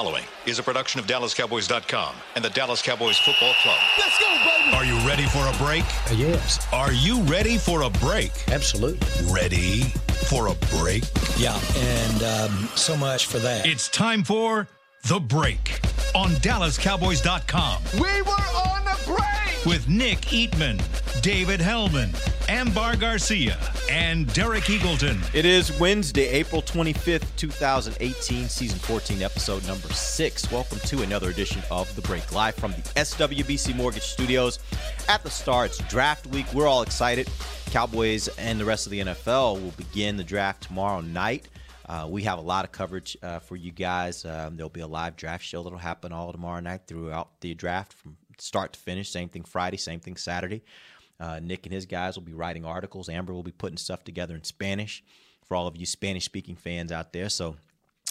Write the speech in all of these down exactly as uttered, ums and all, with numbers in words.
following is a production of Dallas Cowboys dot com and the Dallas Cowboys Football Club. Let's go, baby! Are you ready for a break? Uh, yes. Are you ready for a break? Absolutely. Ready for a break? Yeah, and um, so much for that. It's time for The Break on Dallas Cowboys dot com. We were on the break! With Nick Eatman, David Hellman, Ambar Garcia, and Derek Eagleton. It is Wednesday, April twenty-fifth, two thousand eighteen, Season fourteen, Episode number six. Welcome to another edition of The Break, live from the S W B C Mortgage Studios. At the start, it's draft week. We're all excited. Cowboys and the rest of the N F L will begin the draft tomorrow night. Uh, we have a lot of coverage uh, for you guys. Um, there'll be a live draft show that'll happen all tomorrow night throughout the draft from start to finish. Same thing Friday, same thing Saturday. Uh, Nick and his guys will be writing articles. Amber will be putting stuff together in Spanish for all of you Spanish-speaking fans out there. So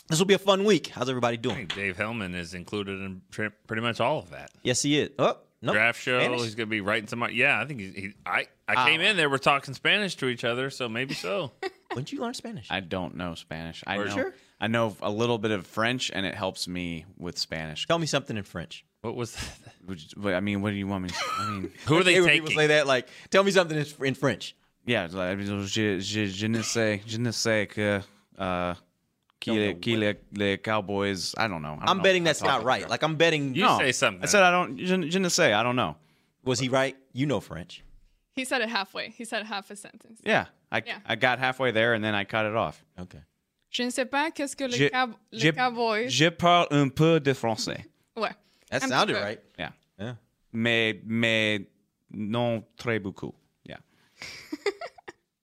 this will be a fun week. How's everybody doing? I think Dave Hellman is included in pre- pretty much all of that. Yes, he is. Oh, no. Draft show. Spanish? He's going to be writing some. Yeah, I think he's, he. I I uh, came in there. We're talking Spanish to each other, so maybe so. When did you learn Spanish? I don't know Spanish. I know. Sure? I know a little bit of French, and it helps me with Spanish. Tell me something in French. What was that? I mean, what do you want me to say? I mean, who are they taking? People say that, like, tell me something in French. Yeah, like, je, je, je ne sais, je ne sais que, uh, qui, qui le, le Cowboys, I don't know. I don't I'm know betting that's not right. About. Like, I'm betting. You no. say something. I said, I don't, je, je ne sais, I don't know. Was he right? You know French. He said it halfway. He said half a sentence. Yeah. I, yeah. I got halfway there, and then I cut it off. Okay. Je ne sais pas qu'est-ce que je, le Cowboys. Je parle un peu de français. Ouais. That I'm sounded sure. right. Yeah. Yeah. Mais, mais non très beaucoup. Yeah.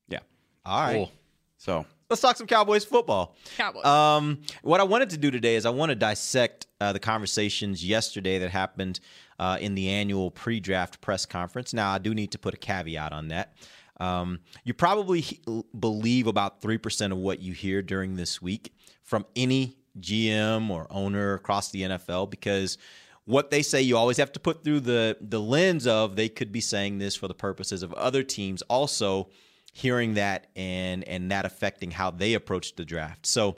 Yeah. All right. Cool. So let's talk some Cowboys football. Cowboys. Um, what I wanted to do today is I want to dissect uh, the conversations yesterday that happened uh, in the annual pre-draft press conference. Now, I do need to put a caveat on that. Um, you probably he- believe about three percent of what you hear during this week from any G M or owner across the N F L because what they say, you always have to put through the, the lens of they could be saying this for the purposes of other teams also hearing that and, and that affecting how they approach the draft. So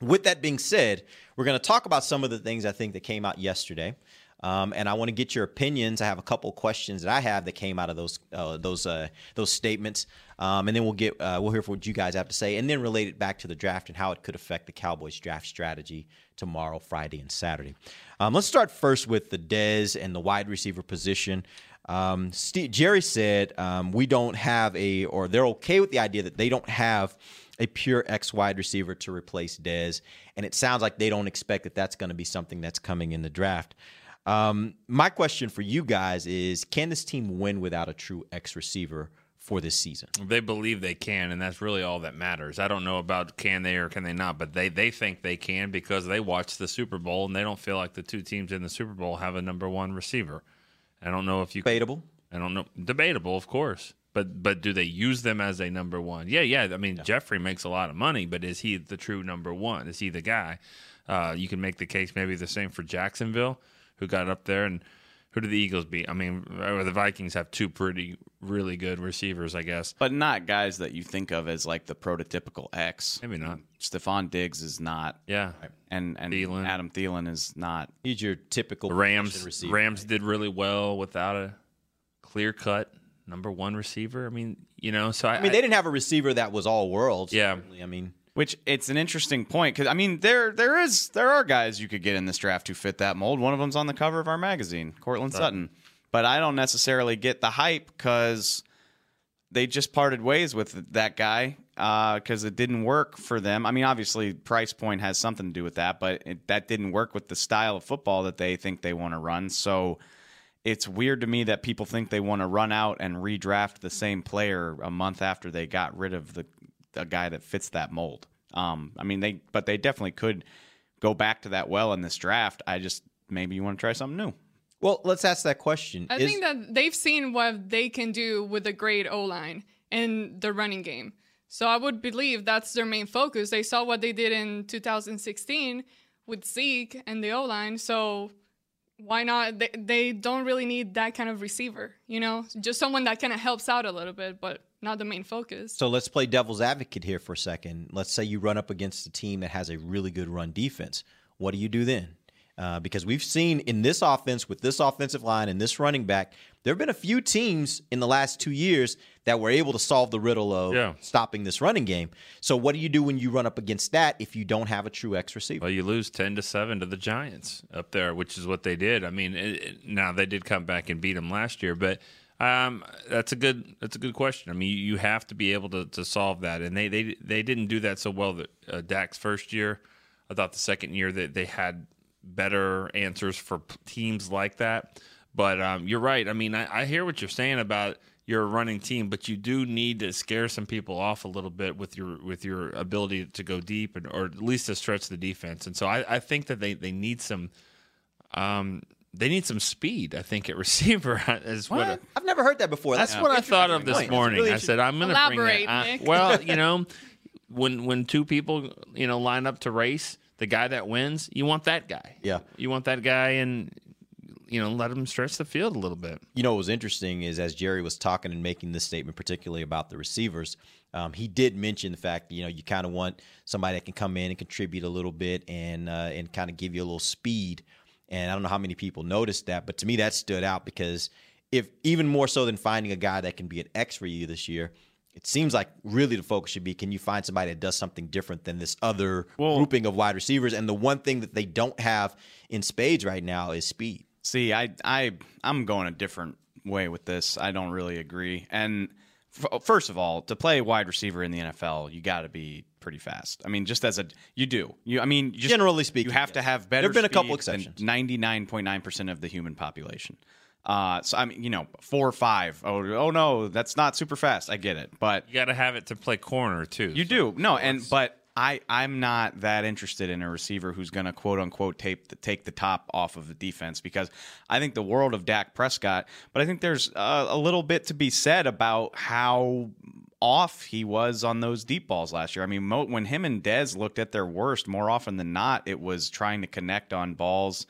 with that being said, we're going to talk about some of the things I think that came out yesterday. Um, and I want to get your opinions. I have a couple questions that I have that came out of those uh, those uh, those statements, um, and then we'll get uh, we'll hear from what you guys have to say, and then relate it back to the draft and how it could affect the Cowboys' draft strategy tomorrow, Friday, and Saturday. Um, let's start first with the Dez and the wide receiver position. Um, Steve, Jerry said um, we don't have a, or they're okay with the idea that they don't have a pure X wide receiver to replace Dez, and it sounds like they don't expect that that's going to be something that's coming in the draft. Um, my question for you guys is, can this team win without a true X receiver for this season? They believe they can, and that's really all that matters. I don't know about can they or can they not, but they, they think they can because they watch the Super Bowl, and they don't feel like the two teams in the Super Bowl have a number one receiver. I don't know if you... Debatable? I don't know. Debatable, of course. But but do they use them as a number one? Yeah, yeah. I mean, yeah. Jeffrey makes a lot of money, but is he the true number one? Is he the guy? Uh, you can make the case maybe the same for Jacksonville, who got up there, and who did the Eagles beat? I mean, the Vikings have two pretty, really good receivers, I guess. But not guys that you think of as, like, the prototypical X. Maybe not. Stephon Diggs is not. Yeah. And and Thielen. Adam Thielen is not. He's your typical Rams receiver. Rams did really well without a clear-cut number one receiver. I mean, you know, so I... I mean, I, they didn't have a receiver that was all-world. Yeah. Certainly. I mean... Which it's an interesting point because I mean there there is there are guys you could get in this draft who fit that mold. One of them's on the cover of our magazine, Courtland Sutton. But I don't necessarily get the hype because they just parted ways with that guy because uh, it didn't work for them. I mean, obviously price point has something to do with that, but it, that didn't work with the style of football that they think they want to run. So it's weird to me that people think they want to run out and redraft the same player a month after they got rid of the. A guy that fits that mold. Um, I mean, they, but they definitely could go back to that well in this draft. I just, maybe you want to try something new. Well, let's ask that question. I Is, think that they've seen what they can do with a great O-line in the running game. So I would believe that's their main focus. They saw what they did in two thousand sixteen with Zeke and the O-line. So why not? They, they don't really need that kind of receiver, you know, just someone that kind of helps out a little bit, but not the main focus. So let's play devil's advocate here for a second. Let's say you run up against a team that has a really good run defense. what do you do then? Uh, because we've seen in this offense, with this offensive line and this running back, there have been a few teams in the last two years that were able to solve the riddle of yeah. stopping this running game. So what do you do when you run up against that if you don't have a true X receiver? Well, you lose ten to seven to the Giants up there, which is what they did. I mean, it, it, now they did come back and beat them last year, but um, that's a good that's a good question. I mean, you have to be able to, to solve that, and they they they didn't do that so well that uh, Dak's first year. I thought the second year that they had better answers for teams like that. But um, you're right. I mean, I, I hear what you're saying about you're a running team, but you do need to scare some people off a little bit with your with your ability to go deep, and, or at least to stretch the defense. And so I, I think that they, they need some um they need some speed. I think at receiver is what, what? A, I've never heard that before. That's yeah. what I thought of this morning. Really I said I'm going to bring that. I, well, you know, when when two people you know line up to race. The guy that wins, you want that guy. Yeah. You want that guy, and, you know, let him stretch the field a little bit. You know, what was interesting is as Jerry was talking and making this statement, particularly about the receivers, um, he did mention the fact, you know, you kind of want somebody that can come in and contribute a little bit and, uh, and kind of give you a little speed. And I don't know how many people noticed that, but to me that stood out because if even more so than finding a guy that can be an X for you this year, it seems like really the focus should be, can you find somebody that does something different than this other well, grouping of wide receivers? And the one thing that they don't have in spades right now is speed. See, I, I, I'm going a different way with this. I don't really agree. And f- first of all, to play wide receiver in the N F L, you got to be pretty fast. I mean, just as a – you do. You, I mean, just, generally speaking, you have yeah. to have better speed. There have been a couple exceptions. ninety-nine point nine percent of the human population. Uh, so I mean, you know, four or five. Oh, oh no, that's not super fast. I get it, but you got to have it to play corner too. You so. do, no, and but I, I'm not that interested in a receiver who's going to quote unquote tape the, take the top off of the defense because I think the world of Dak Prescott, but I think there's a, a little bit to be said about how off he was on those deep balls last year. I mean, Mo, when him and Dez looked at their worst, more often than not, it was trying to connect on balls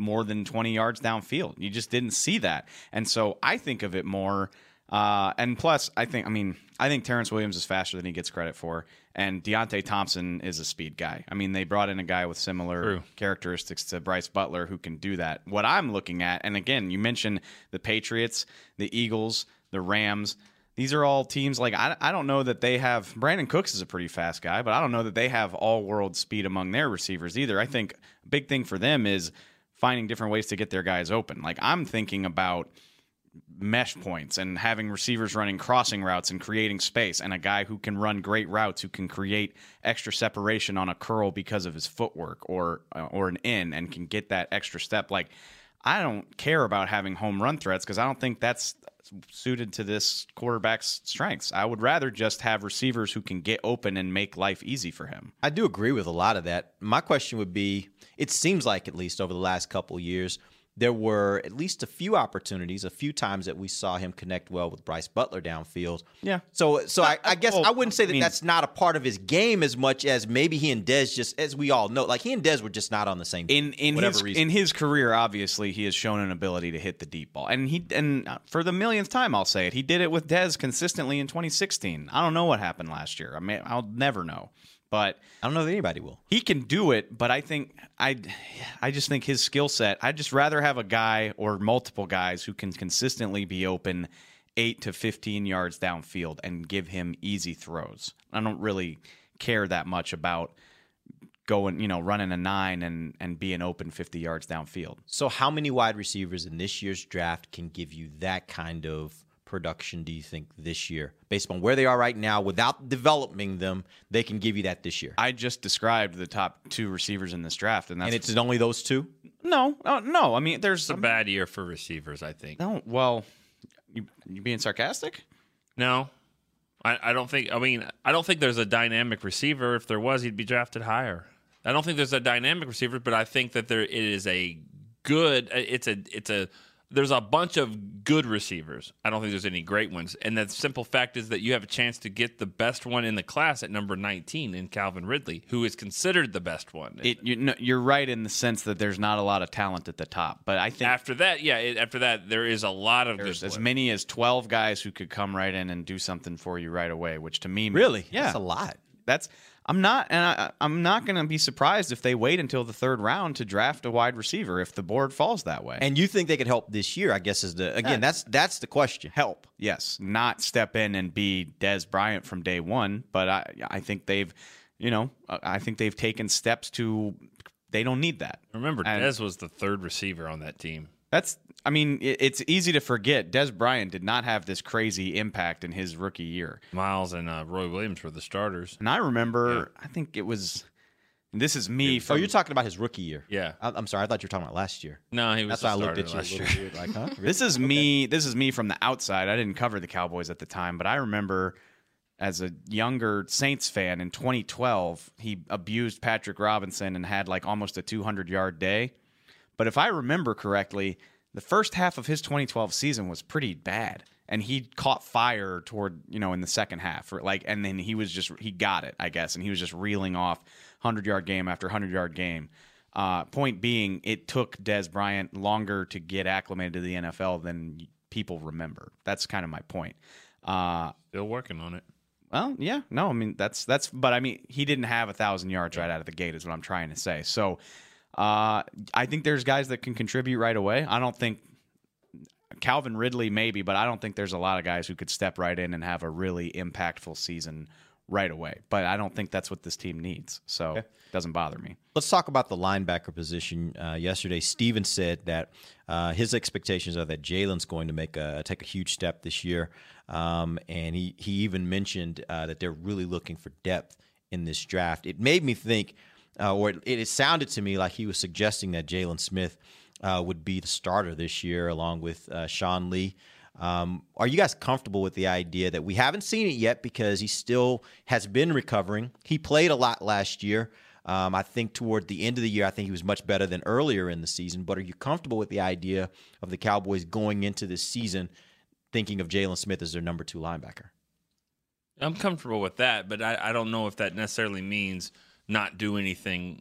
more than twenty yards downfield. You just didn't see that. And so I think of it more. Uh, and plus, I think, I mean, I think Terrence Williams is faster than he gets credit for. And Deontay Thompson is a speed guy. I mean, they brought in a guy with similar True. characteristics to Brice Butler who can do that. What I'm looking at, and again, you mentioned the Patriots, the Eagles, the Rams. These are all teams like I, I don't know that they have. Brandon Cooks is a pretty fast guy, but I don't know that they have all-world speed among their receivers either. I think a big thing for them is finding different ways to get their guys open. Like I'm thinking about mesh points and having receivers running crossing routes and creating space and a guy who can run great routes, who can create extra separation on a curl because of his footwork or, or an in and can get that extra step. Like I don't care about having home run threats because I don't think that's suited to this quarterback's strengths. I would rather just have receivers who can get open and make life easy for him. I do agree with a lot of that. My question would be, it seems like at least over the last couple of years, there were at least a few opportunities, a few times that we saw him connect well with Brice Butler downfield. Yeah. So so I, I guess well, I wouldn't say that I mean, that's not a part of his game as much as maybe he and Dez just, as we all know, like he and Dez were just not on the same team. In, in, his, in his career, obviously, he has shown an ability to hit the deep ball. And he and for the millionth time, I'll say it, he did it with Dez consistently in twenty sixteen. I don't know what happened last year. I mean, I'll never know. But I don't know that anybody will. He can do it, but I think I, I just think his skill set. I'd just rather have a guy or multiple guys who can consistently be open eight to fifteen yards downfield and give him easy throws. I don't really care that much about going, you know, running a nine and and being open fifty yards downfield. So, how many wide receivers in this year's draft can give you that kind of production, do you think, this year? Based on where they are right now, without developing them, they can give you that this year. I just described the top two receivers in this draft, and that's... And it's only those two? No. Uh, no, I mean, there's... It's a I'm, bad year for receivers, I think. No, well, you, you being sarcastic? No. I, I don't think... I mean, I don't think there's a dynamic receiver. If there was, he'd be drafted higher. I don't think there's a dynamic receiver, but I think that there it is a good... It's a... It's a There's a bunch of good receivers. I don't think there's any great ones. And the simple fact is that you have a chance to get the best one in the class at number nineteen in Calvin Ridley, who is considered the best one. It, you, no, you're right in the sense that there's not a lot of talent at the top. But I think after that, yeah, it, after that, there is a lot of there's good as players. Many as twelve guys who could come right in and do something for you right away, which to me, really, means, yeah, that's a lot. That's I'm not, and I, I'm not going to be surprised if they wait until the third round to draft a wide receiver if the board falls that way. And you think they could help this year? I guess is the again yeah. that's that's the question. Help, yes, not step in and be Dez Bryant from day one. But I I think they've, you know, I think they've taken steps to. They don't need that. Remember, and Dez was the third receiver on that team. That's, I mean, it's easy to forget. Dez Bryant did not have this crazy impact in his rookie year. Miles and uh, Roy Williams were the starters. And I remember, yeah. I think it was, this is me. From, oh, you're talking about his rookie year. Yeah. I, I'm sorry. I thought you were talking about last year. No, he was That's the why starter I looked at you last year. Like, huh? Really? This is okay. me. This is me from the outside. I didn't cover the Cowboys at the time, but I remember as a younger Saints fan in twenty twelve, he abused Patrick Robinson and had like almost a two hundred yard day. But if I remember correctly, the first half of his twenty twelve season was pretty bad, and he caught fire toward, you know, in the second half. Or like, and then he was just, he got it, I guess, and he was just reeling off hundred-yard game after hundred-yard game. Uh, point being, it took Dez Bryant longer to get acclimated to the N F L than people remember. That's kind of my point. Uh, Still working on it. Well, yeah, no, I mean, that's, that's, but I mean, he didn't have a thousand yards right out of the gate is what I'm trying to say. So, Uh, I think there's guys that can contribute right away. I don't think Calvin Ridley maybe, but I don't think there's a lot of guys who could step right in and have a really impactful season right away. But I don't think that's what this team needs, so okay. It doesn't bother me. Let's talk about the linebacker position. Uh, yesterday, Stephen said that uh, his expectations are that Jaylon's going to make a, take a huge step this year, um, and he, he even mentioned uh, that they're really looking for depth in this draft. It made me think... Uh, or it, it sounded to me like he was suggesting that Jaylon Smith uh, would be the starter this year along with uh, Sean Lee. Um, are you guys comfortable with the idea that we haven't seen it yet because he still has been recovering? He played a lot last year. Um, I think toward the end of the year, I think he was much better than earlier in the season. But are you comfortable with the idea of the Cowboys going into this season thinking of Jaylon Smith as their number two linebacker? I'm comfortable with that, but I, I don't know if that necessarily means – not do anything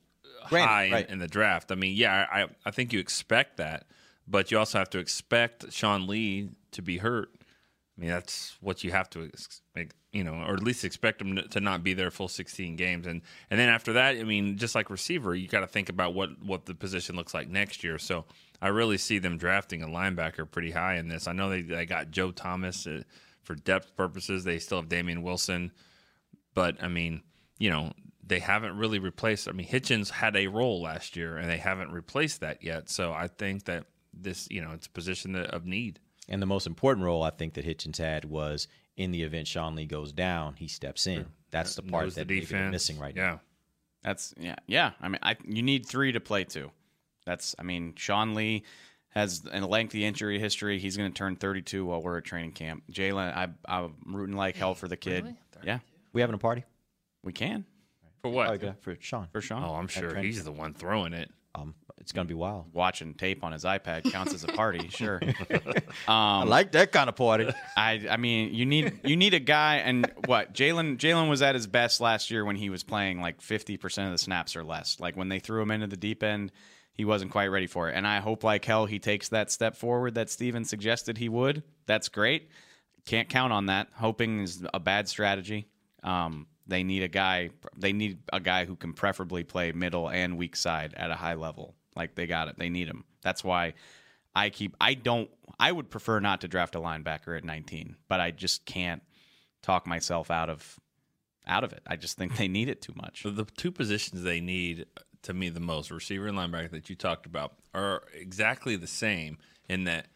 Brandon, high in, right. in the draft. I mean, yeah, I I think you expect that, but you also have to expect Sean Lee to be hurt. I mean, that's what you have to, make, you know, or at least expect him to not be there full sixteen games. And and then after that, I mean, just like receiver, you got to think about what, what the position looks like next year. So I really see them drafting a linebacker pretty high in this. I know they, they got Joe Thomas for depth purposes. They still have Damian Wilson. But, I mean, you know, they haven't really replaced. I mean, Hitchens had a role last year, and they haven't replaced that yet. So I think that this, you know, it's a position of need. And the most important role I think that Hitchens had was in the event Sean Lee goes down, he steps in. That's the part that they're missing right yeah. now. That's yeah, yeah. I mean, I you need three to play two. That's I mean, Sean Lee has a lengthy injury history. He's going to turn thirty-two while we're at training camp. Jaylon, I, I'm rooting like hell for the kid. Really? Yeah, we having a party? We can. For what? Oh, yeah, for Sean. For Sean. Oh, I'm sure he's the one throwing it. Um, it's going to be wild. Watching tape on his iPad counts as a party, sure. Um, I like that kind of party. I, I mean, you need you need a guy, and what? Jaylon Jaylon was at his best last year when he was playing like fifty percent of the snaps or less. Like when they threw him into the deep end, he wasn't quite ready for it. And I hope like hell he takes that step forward that Steven suggested he would. That's great. Can't count on that. Hoping is a bad strategy. Um They need a guy. They need a guy who can preferably play middle and weak side at a high level. Like they got it. They need him. That's why I keep. I don't. I would prefer not to draft a linebacker at nineteen, but I just can't talk myself out of out of it. I just think they need it too much. The two positions they need to me the most, receiver and linebacker, that you talked about, are exactly the same in that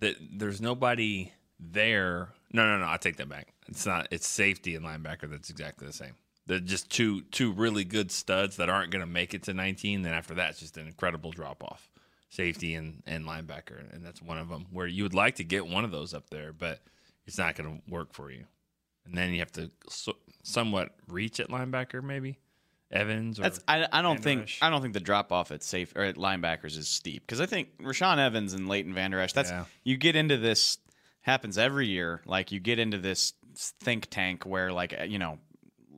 that there's nobody there. No, no, no. I take that back. It's not. It's safety and linebacker that's exactly the same. They're just two two really good studs that aren't going to make it to nineteen. Then after that, it's just an incredible drop off. Safety and, and linebacker, and that's one of them where you would like to get one of those up there, but it's not going to work for you. And then you have to so, somewhat reach at linebacker, maybe Evans. Or that's I, I don't think I don't think the drop off at safe or at linebackers is steep because I think Rashaan Evans and Leighton Vander Esch. That's yeah. you get into this. Happens every year. Like you get into this think tank where, like, you know,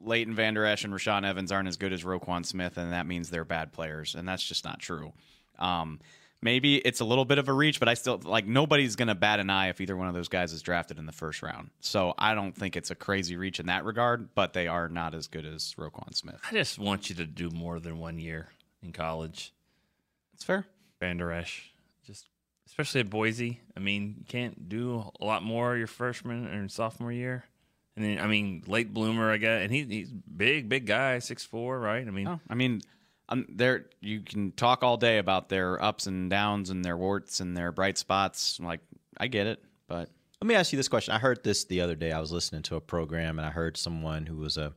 Leighton Vander Esch and Rashaan Evans aren't as good as Roquan Smith, and that means they're bad players, and that's just not true. Um, maybe it's a little bit of a reach, but I still, like, nobody's going to bat an eye if either one of those guys is drafted in the first round. So I don't think it's a crazy reach in that regard, but they are not as good as Roquan Smith. I just want you to do more than one year in college. That's fair. Vander Esch, just especially at Boise. I mean, you can't do a lot more your freshman and sophomore year. And then, I mean, late bloomer, I guess. And he, he's big, big guy, six foot four, right? I mean, oh, I mean, Um, there you can talk all day about their ups and downs and their warts and their bright spots. Like, I get it, but let me ask you this question. I heard this the other day. I was listening to a program and I heard someone who was a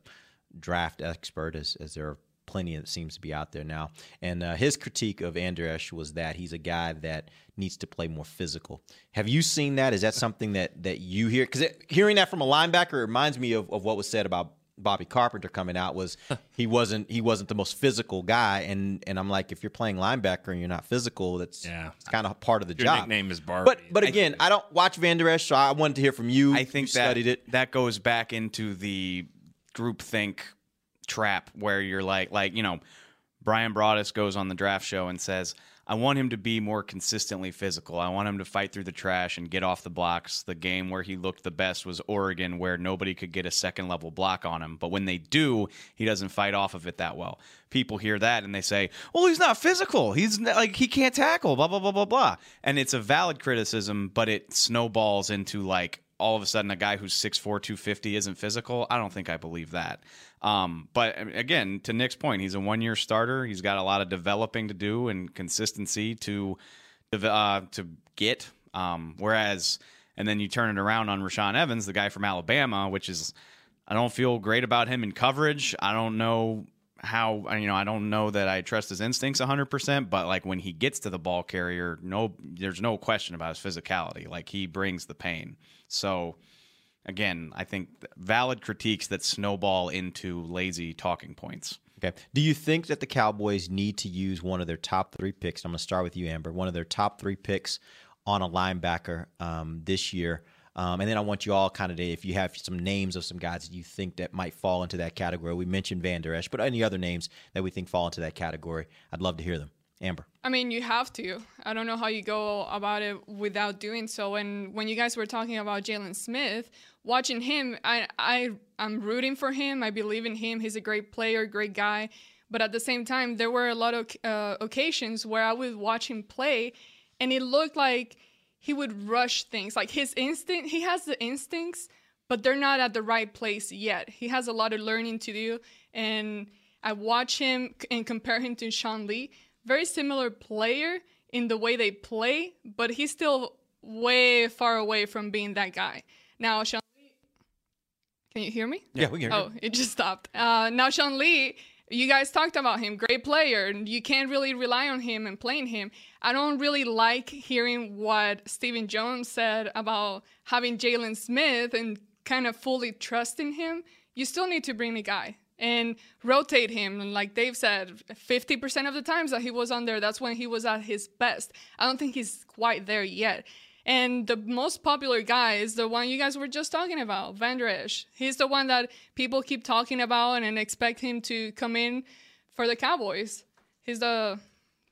draft expert, as, as there are plenty that seems to be out there now. And uh, his critique of Vander Esch was that he's a guy that needs to play more physical. Have you seen that? Is that something that that you hear? Because hearing that from a linebacker reminds me of, of what was said about Bobby Carpenter coming out. Was he wasn't he wasn't the most physical guy, and and I'm like, if you're playing linebacker and you're not physical, that's yeah. kind of part of the Your job. Nickname is Barbie. But but again, I, I don't watch Vander Esch, so I wanted to hear from you. I think you that, studied it. That goes back into the groupthink trap where you're like like you know, Brian Broaddus goes on the draft show and says, I want him to be more consistently physical. I want him to fight through the trash and get off the blocks. The game where he looked the best was Oregon, where nobody could get a second-level block on him. But when they do, he doesn't fight off of it that well. People hear that and they say, well, he's not physical. He's like, he can't tackle, blah, blah, blah, blah, blah. And it's a valid criticism, but it snowballs into, like, all of a sudden a guy who's six four, two fifty isn't physical. I don't think I believe that. Um, but again, to Nick's point, he's a one-year starter. He's got a lot of developing to do and consistency to uh, to get. Um, whereas, and then you turn it around on Rashaan Evans, the guy from Alabama, which is, I don't feel great about him in coverage. I don't know how, you know, I don't know that I trust his instincts one hundred percent, but like when he gets to the ball carrier, no, there's no question about his physicality. Like, he brings the pain. So again, I think valid critiques that snowball into lazy talking points. Okay. Do you think that the Cowboys need to use one of their top three picks? I'm going to start with you, Amber. One of their top three picks on a linebacker um, this year. Um, and then I want you all kind of to, if you have some names of some guys that you think that might fall into that category. We mentioned Vander Esch, but any other names that we think fall into that category, I'd love to hear them. Amber. I mean, you have to. I don't know how you go about it without doing so. And when you guys were talking about Jaylon Smith, watching him, I, I, I'm rooting for him. I believe in him. He's a great player, great guy. But at the same time, there were a lot of uh, occasions where I would watch him play, and it looked like he would rush things. Like, his instinct, he has the instincts, but they're not at the right place yet. He has a lot of learning to do. And I watch him and compare him to Sean Lee. Very similar player in the way they play, but he's still way far away from being that guy. Now, Sean Lee, can you hear me? Yeah, we can hear you. Oh, it just stopped. Uh, now, Sean Lee, you guys talked about him. Great player. You can't really rely on him and playing him. I don't really like hearing what Stephen Jones said about having Jaylon Smith and kind of fully trusting him. You still need to bring the guy and rotate him. And like Dave said, fifty percent of the times that he was on there, that's when he was at his best. I don't think he's quite there yet. And the most popular guy is the one you guys were just talking about, Vander Esch. He's the one that people keep talking about and, and expect him to come in for the Cowboys. He's the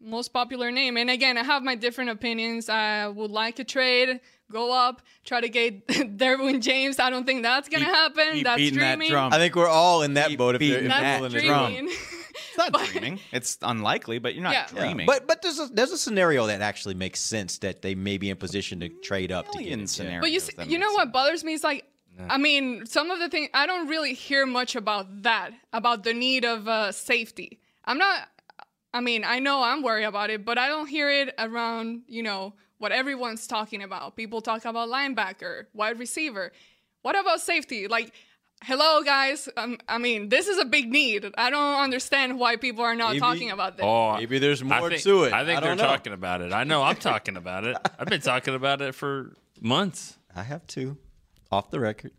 most popular name. And again, I have my different opinions. I would like a trade, go up, try to get Derwin James. I don't think that's going to happen. Keep that's dreaming. That I think we're all in that keep boat. If you're not dreaming. It's not but, dreaming. It's unlikely, but you're not yeah. dreaming. Yeah. But but there's a, there's a scenario that actually makes sense that they may be in position to trade up to get in scenario. But you see, you know sense. What bothers me is like, no. I mean, some of the things, I don't really hear much about that, about the need of uh, safety. I'm not, I mean, I know I'm worried about it, but I don't hear it around, you know, what everyone's talking about. People talk about linebacker, wide receiver. What about safety? Like, hello, guys. Um, I mean, this is a big need. I don't understand why people are not maybe, talking about this. Oh, maybe there's more think, to it. I think I they're know. talking about it. I know I'm talking about it. I've been talking about it for months. I have too. Off the record.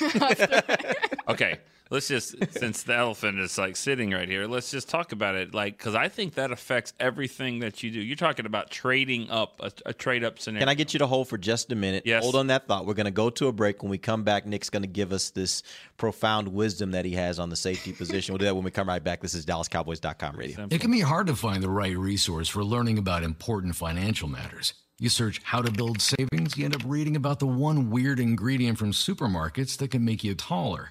Off the record. Okay. let's just, since the elephant is like sitting right here, let's just talk about it. Like, because I think that affects everything that you do. You're talking about trading up, a, a trade up scenario. Can I get you to hold for just a minute? Yes. Hold on that thought. We're going to go to a break. When we come back, Nick's going to give us this profound wisdom that he has on the safety position. We'll do that when we come right back. This is Dallas Cowboys dot com radio. It can be hard to find the right resource for learning about important financial matters. You search how to build savings, you end up reading about the one weird ingredient from supermarkets that can make you taller.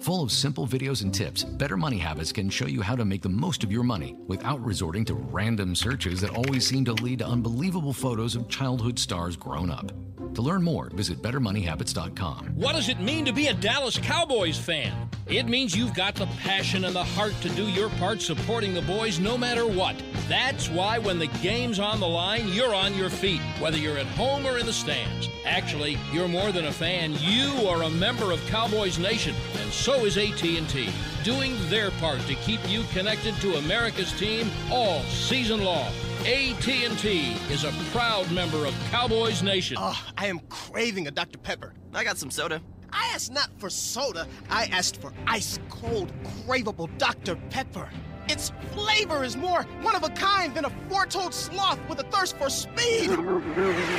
Full of simple videos and tips, Better Money Habits can show you how to make the most of your money without resorting to random searches that always seem to lead to unbelievable photos of childhood stars grown up. To learn more, visit Better Money Habits dot com. What does it mean to be a Dallas Cowboys fan? It means you've got the passion and the heart to do your part supporting the boys no matter what. That's why when the game's on the line, you're on your feet, whether you're at home or in the stands. Actually, you're more than a fan. You are a member of Cowboys Nation, and so is A T and T, doing their part to keep you connected to America's team all season long. A T and T is a proud member of Cowboys Nation. Oh, I am craving a Doctor Pepper. I got some soda. I asked not for soda. I asked for ice-cold, craveable Doctor Pepper. Its flavor is more one-of-a-kind than a four-toed sloth with a thirst for speed.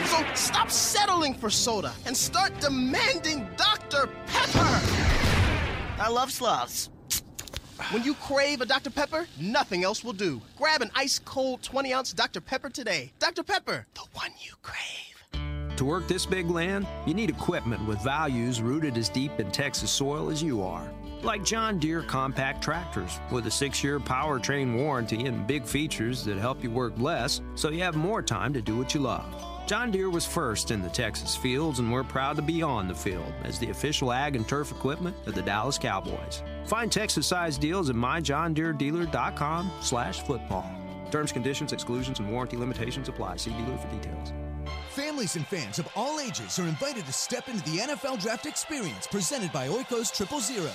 So stop settling for soda and start demanding Doctor Pepper. I love sloths. When you crave a Doctor Pepper, nothing else will do. Grab an ice-cold twenty-ounce Doctor Pepper today. Doctor Pepper, the one you crave. To work this big land, you need equipment with values rooted as deep in Texas soil as you are. Like John Deere compact tractors with a six-year powertrain warranty and big features that help you work less so you have more time to do what you love. John Deere was first in the Texas fields, and we're proud to be on the field as the official ag and turf equipment of the Dallas Cowboys. Find Texas-sized deals at my john deere dealer dot com slash football. Terms, conditions, exclusions, and warranty limitations apply. See dealer for details. Families and fans of all ages are invited to step into the N F L Draft experience presented by Oikos Triple Zero.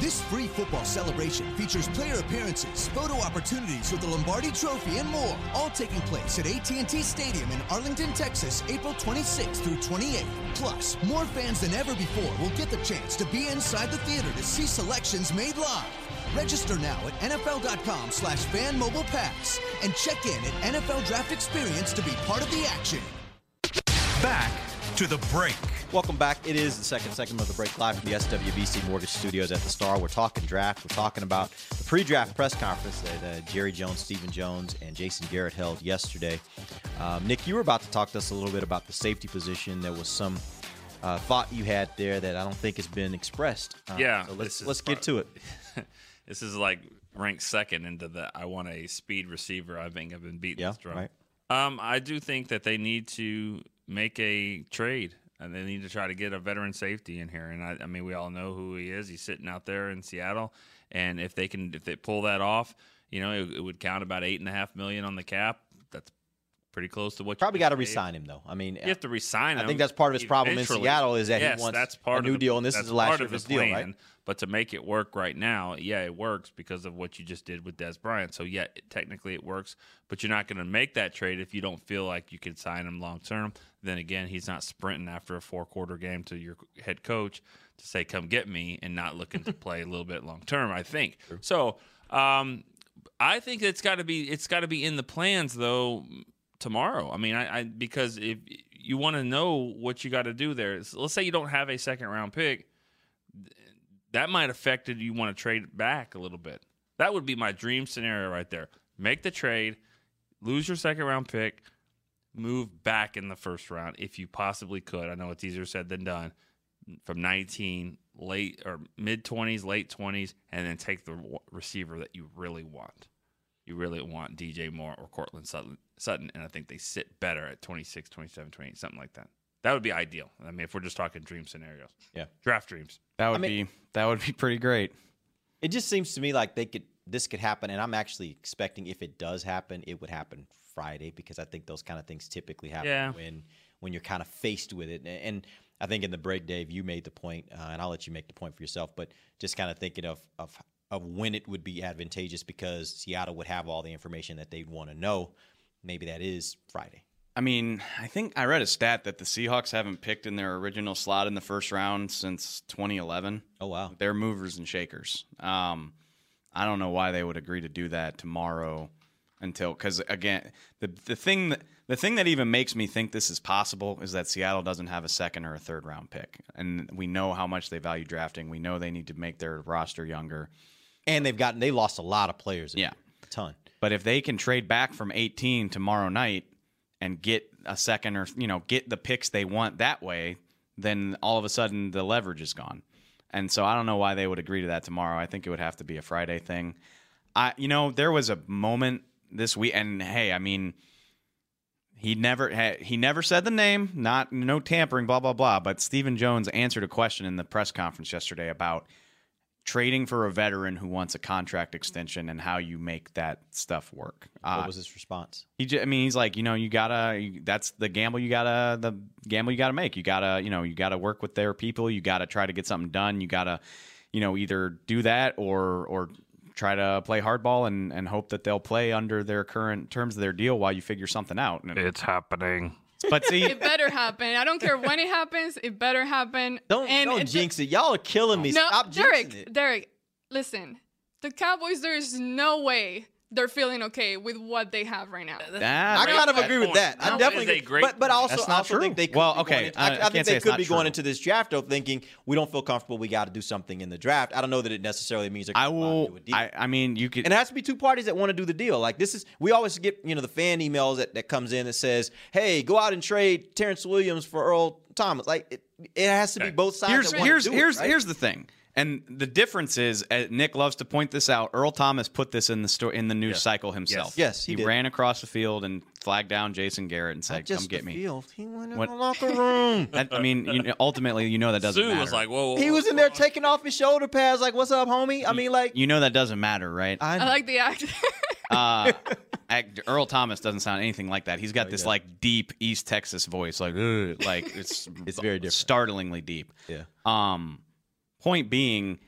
This free football celebration features player appearances, photo opportunities with the Lombardi Trophy, and more, all taking place at A T and T Stadium in Arlington, Texas, April twenty-sixth through twenty-eighth. Plus, more fans than ever before will get the chance to be inside the theater to see selections made live. Register now at N F L dot com slash fan mobile pass and check in at N F L Draft Experience to be part of the action. Back to the break. Welcome back. It is the second segment of the break, live from the S W B C Mortgage Studios at the Star. We're talking draft. We're talking about the pre-draft press conference that uh, Jerry Jones, Stephen Jones, and Jason Garrett held yesterday. Um, Nick, you were about to talk to us a little bit about the safety position. There was some uh, thought you had there that I don't think has been expressed. Um, yeah. So let's let's get to it. This is like ranked second into the I want a speed receiver. I think I've been beating yeah, this drum. Right. Um, I do think that they need to make a trade, and they need to try to get a veteran safety in here. And I, I mean, we all know who he is. He's sitting out there in Seattle, and if they can, if they pull that off, you know, it, it would count about eight and a half million on the cap. That's pretty close to what. Probably got to resign him, though. I mean, you have to resign him. I think that's part of his problem in Seattle is that he wants a new deal, and this is the last year of his deal, right? But to make it work right now, yeah, it works because of what you just did with Dez Bryant. So, yeah, it, technically it works, but you're not going to make that trade if you don't feel like you can sign him long-term. Then again, he's not sprinting after a four-quarter game to your head coach to say, come get me, and not looking to play a little bit long-term, I think. Sure. So um, I think it's got to be it's got to be in the plans, though, tomorrow. I mean, I, I because if you want to know what you got to do there. So let's say you don't have a second-round pick. That might affect it. You want to trade back a little bit. That would be my dream scenario right there. Make the trade, lose your second round pick, move back in the first round if you possibly could. I know it's easier said than done. From nineteen, late or mid twenties, late twenties, and then take the receiver that you really want. You really want D J Moore or Courtland Sutton, Sutton, and I think they sit better at twenty-six, twenty-seven, twenty-eight, something like that. That would be ideal. I mean, if we're just talking dream scenarios. Yeah. Draft dreams. That would I mean, be that would be pretty great. It just seems to me like they could this could happen, and I'm actually expecting if it does happen, it would happen Friday, because I think those kind of things typically happen yeah. when when you're kind of faced with it. And, and I think in the break, Dave, you made the point, uh, and I'll let you make the point for yourself, but just kind of thinking of, of of when it would be advantageous because Seattle would have all the information that they'd want to know. Maybe that is Friday. I mean, I think I read a stat that the Seahawks haven't picked in their original slot in the first round since twenty eleven. Oh, wow. They're movers and shakers. Um, I don't know why they would agree to do that tomorrow until, because, again, the the thing that, the thing that even makes me think this is possible is that Seattle doesn't have a second or a third round pick. And we know how much they value drafting. We know they need to make their roster younger. And they've gotten, they lost a lot of players. Yeah. A ton. But if they can trade back from eighteen tomorrow night and get a second or, you know, get the picks they want that way, then all of a sudden the leverage is gone. And so I don't know why they would agree to that tomorrow. I think it would have to be a Friday thing. I, you know, there was a moment this week, and hey, I mean, he never had, he never said the name, not no tampering, blah, blah, blah. But Stephen Jones answered a question in the press conference yesterday about trading for a veteran who wants a contract extension and how you make that stuff work. Uh, what was his response? He, just, I mean, he's like, you know, you gotta, that's the gamble you gotta, the gamble you gotta make. You gotta, you know, you gotta work with their people. You gotta try to get something done. You gotta, you know, either do that or, or try to play hardball and, and hope that they'll play under their current terms of their deal while you figure something out. And it's happening. But see, it better happen. I don't care when it happes. It better happen. Don't, and don't jinx it. Y'all are killing me. No, Stop Derek, jinxing it. Derek, listen. The Cowboys, there is no way they're feeling okay with what they have right now. That, I kind of agree point. with that. No, I definitely agree. But, but also, I also think they could well, be, okay, going, into, I, I I think they could be going into this draft though thinking, we don't feel comfortable. We got to do something in the draft. I don't know that it necessarily means they're going I will, to do a deal. I, I mean, you could. And it has to be two parties that want to do the deal. Like this is, we always get, you know, the fan emails that, that comes in that says, hey, go out and trade Terrence Williams for Earl Thomas. Like it, it has to be both sides. Here's, that here's, do here's, it, right? here's the thing. And the difference is, uh, Nick loves to point this out, Earl Thomas put this in the sto- in the news yes. cycle himself. Yes, yes he, he did. ran across the field and flagged down Jason Garrett and said, Not just come get the me. Field. He went in what? the locker room. That, I mean, you know, ultimately, you know that doesn't Sue matter. Was like, whoa, whoa, whoa, he was in there whoa. taking off his shoulder pads like, what's up, homie? I mean, like. You know that doesn't matter, right? I, I like the actor. uh, act, Earl Thomas doesn't sound anything like that. He's got oh, this yeah. like deep East Texas voice. Like, like it's, it's very different. Startlingly deep. Yeah. Um. Point being,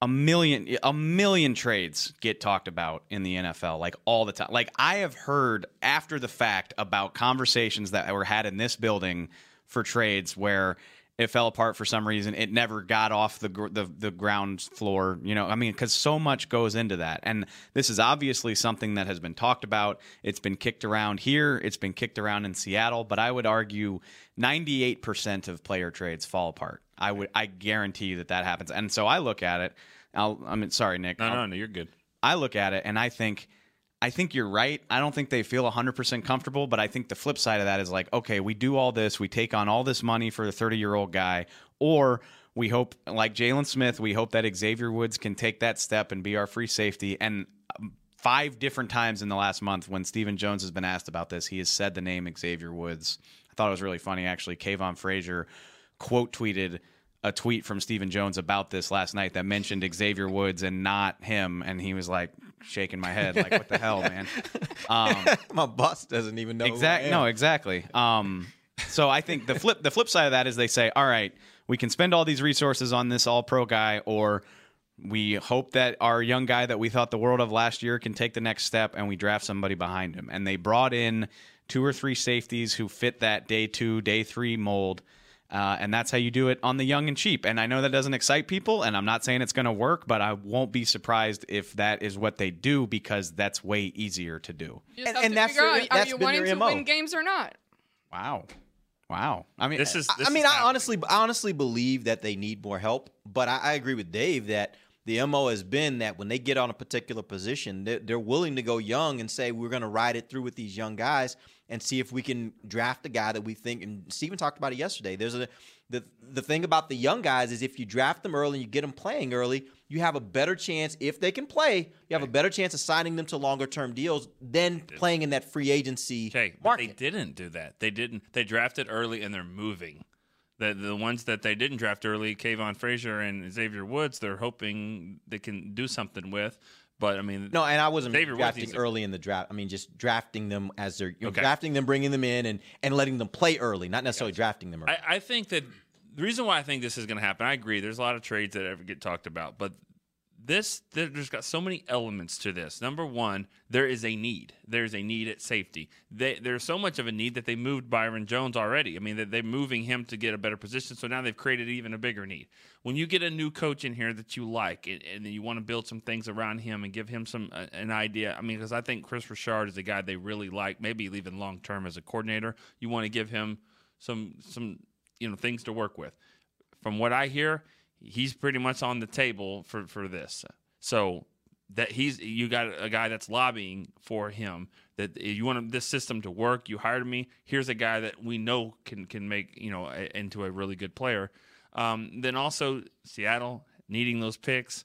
a million a million trades get talked about in the N F L, like all the time. Like I have heard after the fact about conversations that were had in this building for trades where it fell apart for some reason. It never got off the gr- the, the ground floor. You know, I mean, because so much goes into that. And this is obviously something that has been talked about. It's been kicked around here. It's been kicked around in Seattle. But I would argue ninety-eight percent of player trades fall apart. I would, I guarantee you that that happens. And so I look at it. I'll, I mean, sorry, Nick. No, I'll, no, no, you're good. I look at it and I think, I think you're right. I don't think they feel one hundred percent comfortable, but I think the flip side of that is like, okay, we do all this. We take on all this money for the thirty-year-old guy, or we hope, like Jaylon Smith, we hope that Xavier Woods can take that step and be our free safety. And five different times in the last month when Stephen Jones has been asked about this, he has said the name Xavier Woods. I thought it was really funny, actually. Kayvon Frazier quote tweeted a tweet from Stephen Jones about this last night that mentioned Xavier Woods and not him, and he was like shaking my head like, what the hell, man. Um my boss doesn't even know exactly no exactly um so I think the flip the flip side of that is they say, all right, we can spend all these resources on this all pro guy, or we hope that our young guy that we thought the world of last year can take the next step, and we draft somebody behind him. And they brought in two or three safeties who fit that day two, day three mold. Uh, and that's how you do it on the young and cheap. And I know that doesn't excite people, and I'm not saying it's going to work, but I won't be surprised if that is what they do, because that's way easier to do. You and, and to that's, out, that's are you wanting to win games or not? Wow, wow. I mean, this is. This I mean, is I honestly, I honestly believe that they need more help, but I, I agree with Dave that the M O has been that when they get on a particular position, they're, they're willing to go young and say, we're going to ride it through with these young guys and see if we can draft a guy that we think. And Stephen talked about it yesterday. There's a the the thing about the young guys is if you draft them early and you get them playing early, you have a better chance, if they can play, you have a better chance of signing them to longer term deals than playing in that free agency okay, market. But they didn't do that. They didn't. They drafted early and they're moving. The the ones that they didn't draft early, Kayvon Frazier and Xavier Woods, they're hoping they can do something with. But I mean, no, and I wasn't Xavier drafting Woods, early in the draft. I mean, just drafting them as they're okay. drafting them, bringing them in, and, and letting them play early, not necessarily gotcha. drafting them early. I, I think that the reason why I think this is going to happen, I agree. There's a lot of trades that ever get talked about, but this, there's got so many elements to this. Number one, there is a need. There's a need at safety. They, there's so much of a need that they moved Byron Jones already. I mean, they're moving him to get a better position, so now they've created even a bigger need. When you get a new coach in here that you like and, and you want to build some things around him and give him some uh, an idea, I mean, because I think Chris Richard is a guy they really like, maybe even long-term as a coordinator. You want to give him some some you know things to work with. From what I hear, he's pretty much on the table for, for this. So that he's you got a guy that's lobbying for him, that you want this system to work. You hired me. Here's a guy that we know can can make you know a, into a really good player. Um, then also Seattle needing those picks.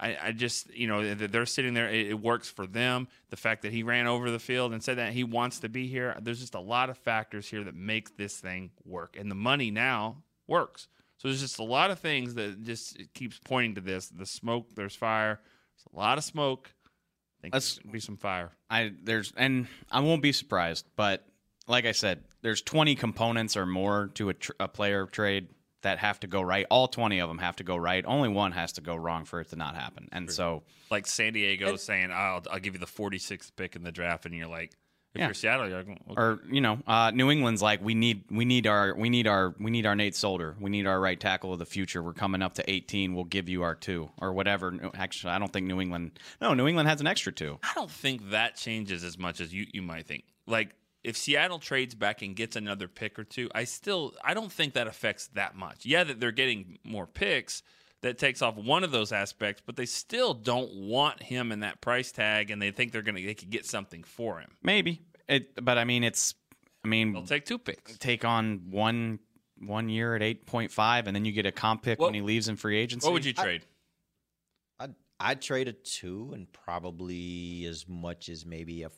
I, I just, you know, they're sitting there. It, it works for them. The fact that he ran over the field and said that he wants to be here. There's just a lot of factors here that make this thing work. And the money now works. So there's just a lot of things that just it keeps pointing to this. The smoke, there's fire. There's a lot of smoke. I think there's going to be some fire. I there's and I won't be surprised. But like I said, there's twenty components or more to a, tr- a player trade that have to go right. All twenty of them have to go right. Only one has to go wrong for it to not happen. And so, like San Diego it, saying, I'll, I'll give you the forty-sixth pick in the draft. And you're like, if yeah. you're Seattle, you're like, okay. Or, you know, uh, New England's like, we need, we need our, we need our, we need our Nate Solder. We need our right tackle of the future. We're coming up to eighteen. We'll give you our two or whatever. Actually, I don't think New England, no, New England has an extra two. I don't think that changes as much as you, you might think. Like, if Seattle trades back and gets another pick or two, I still I don't think that affects that much. Yeah, that they're getting more picks, that takes off one of those aspects, but they still don't want him in that price tag, and they think they're gonna they could get something for him. Maybe, it, but I mean it's I mean they'll take two picks, take on one one year at eight point five, and then you get a comp pick well, when he leaves in free agency. What would you trade? I, I'd, I'd trade a two and probably as much as maybe a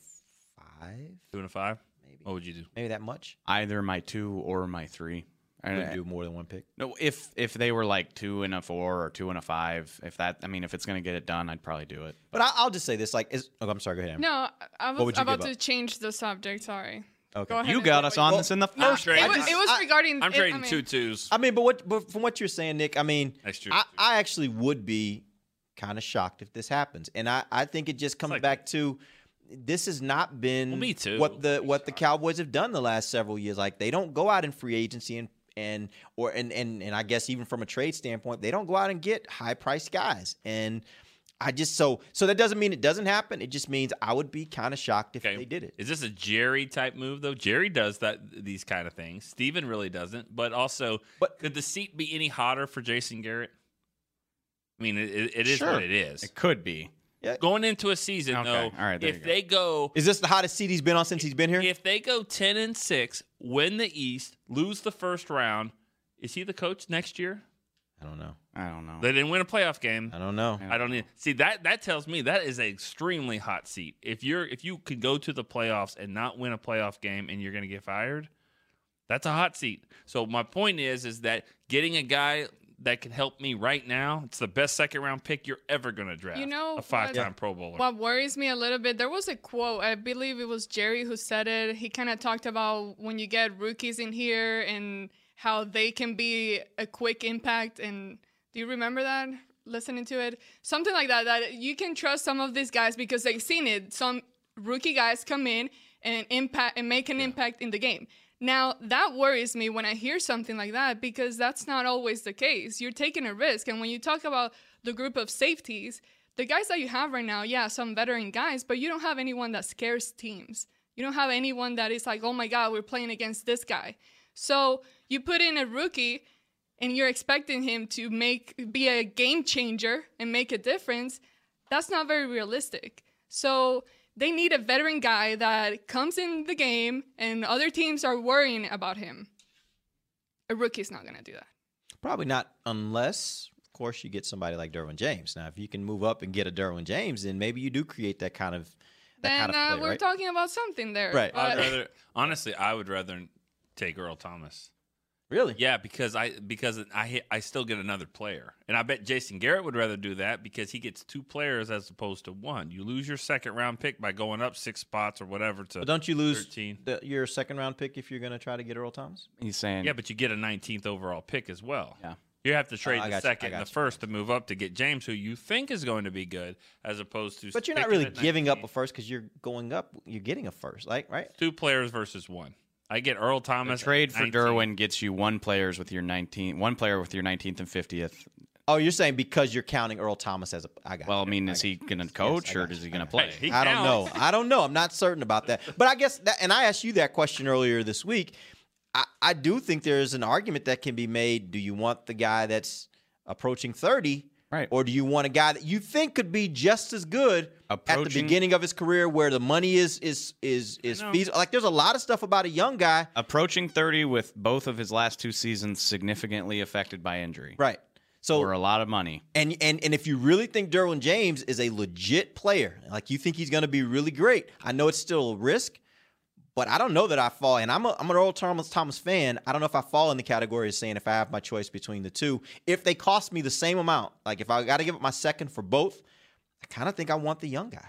five. Two and a five. Maybe. What would you do? Maybe that much? Either my two or my three. I would do more than one pick. No, if if they were like two and a four or two and a five, if that, I mean, if it's going to get it done, I'd probably do it. But, but I'll just say this: like, is, oh, I'm sorry. Go ahead. Amber. No, I was about to change the subject. Sorry. Okay. Go ahead you got us on well, this in the first. It, it was I, regarding. I'm it, trading I mean, two twos. I mean, but what? But from what you're saying, Nick, I mean, That's true. I, I actually would be kind of shocked if this happens, and I, I think it just comes like, back to. This has not been well, me too. what the what the Cowboys have done the last several years. Like they don't go out in free agency and and or and and, and I guess even from a trade standpoint, they don't go out and get high priced guys. And I just so so that doesn't mean it doesn't happen. It just means I would be kind of shocked if okay. they did it. Is this a Jerry type move though? Jerry does that these kind of things. Steven really doesn't. But also, but, could the seat be any hotter for Jason Garrett? I mean, it, it is sure. what it is. It could be. Yeah. Going into a season, okay. though, All right, if go. they go... Is this the hottest seat he's been on since if, he's been here? If they go ten and six, win the East, lose the first round, is he the coach next year? I don't know. I don't know. They didn't win a playoff game. I don't know. I don't, I don't know. Need, see, that that tells me that is an extremely hot seat. If you're if you could go to the playoffs and not win a playoff game and you're going to get fired, that's a hot seat. So my point is, is that getting a guy... that can help me right now. It's the best second-round pick you're ever going to draft, you know, a five-time what, Pro Bowler. What worries me a little bit, there was a quote. I believe it was Jerry who said it. He kind of talked about when you get rookies in here and how they can be a quick impact. And do you remember that, listening to it? Something like that, that you can trust some of these guys because they've seen it. Some rookie guys come in and impact and make an yeah. impact in the game. Now, that worries me when I hear something like that because that's not always the case. You're taking a risk. And when you talk about the group of safeties, the guys that you have right now, yeah, some veteran guys, but you don't have anyone that scares teams. You don't have anyone that is like, oh, my God, we're playing against this guy. So you put in a rookie and you're expecting him to make be a game changer and make a difference. That's not very realistic. So... they need a veteran guy that comes in the game, and other teams are worrying about him. A rookie's not going to do that. Probably not, unless, of course, you get somebody like Derwin James. Now, if you can move up and get a Derwin James, then maybe you do create that kind of that then, kind of play, uh, we're right? talking about something there. Right. I'd rather, honestly, I would rather take Earl Thomas. Really? Yeah, because I because I hit, I still get another player. And I bet Jason Garrett would rather do that because he gets two players as opposed to one. You lose your second-round pick by going up six spots or whatever to but don't you lose thirteen. The, your second-round pick if you're going to try to get Earl Thomas? He's saying... Yeah, but you get a nineteenth overall pick as well. Yeah. You have to trade uh, the second and the first to move up to get James, who you think is going to be good, as opposed to. But you're not really giving up a first because you're going up. You're getting a first, like right? Two players versus one. I get Earl Thomas. The trade for Derwin gets you one players with your nineteen, one player with your nineteenth and fiftieth. Oh, you're saying because you're counting Earl Thomas as a I got. Well, I mean, I is he going to coach yes, or is he going to play? He I don't know. I don't know. I'm not certain about that. But I guess that, and I asked you that question earlier this week. I, I do think there is an argument that can be made. Do you want the guy that's approaching thirty, right, or do you want a guy that you think could be just as good at the beginning of his career, where the money is is is is feasible? Like, there's a lot of stuff about a young guy approaching thirty with both of his last two seasons significantly affected by injury, right? So for a lot of money, and and and if you really think Derwin James is a legit player, like you think he's going to be really great, I know it's still a risk. But I don't know that I fall, and I'm a, I'm an Earl Thomas Thomas fan. I don't know if I fall in the category of saying if I have my choice between the two, if they cost me the same amount, like if I got to give up my second for both, I kind of think I want the young guy.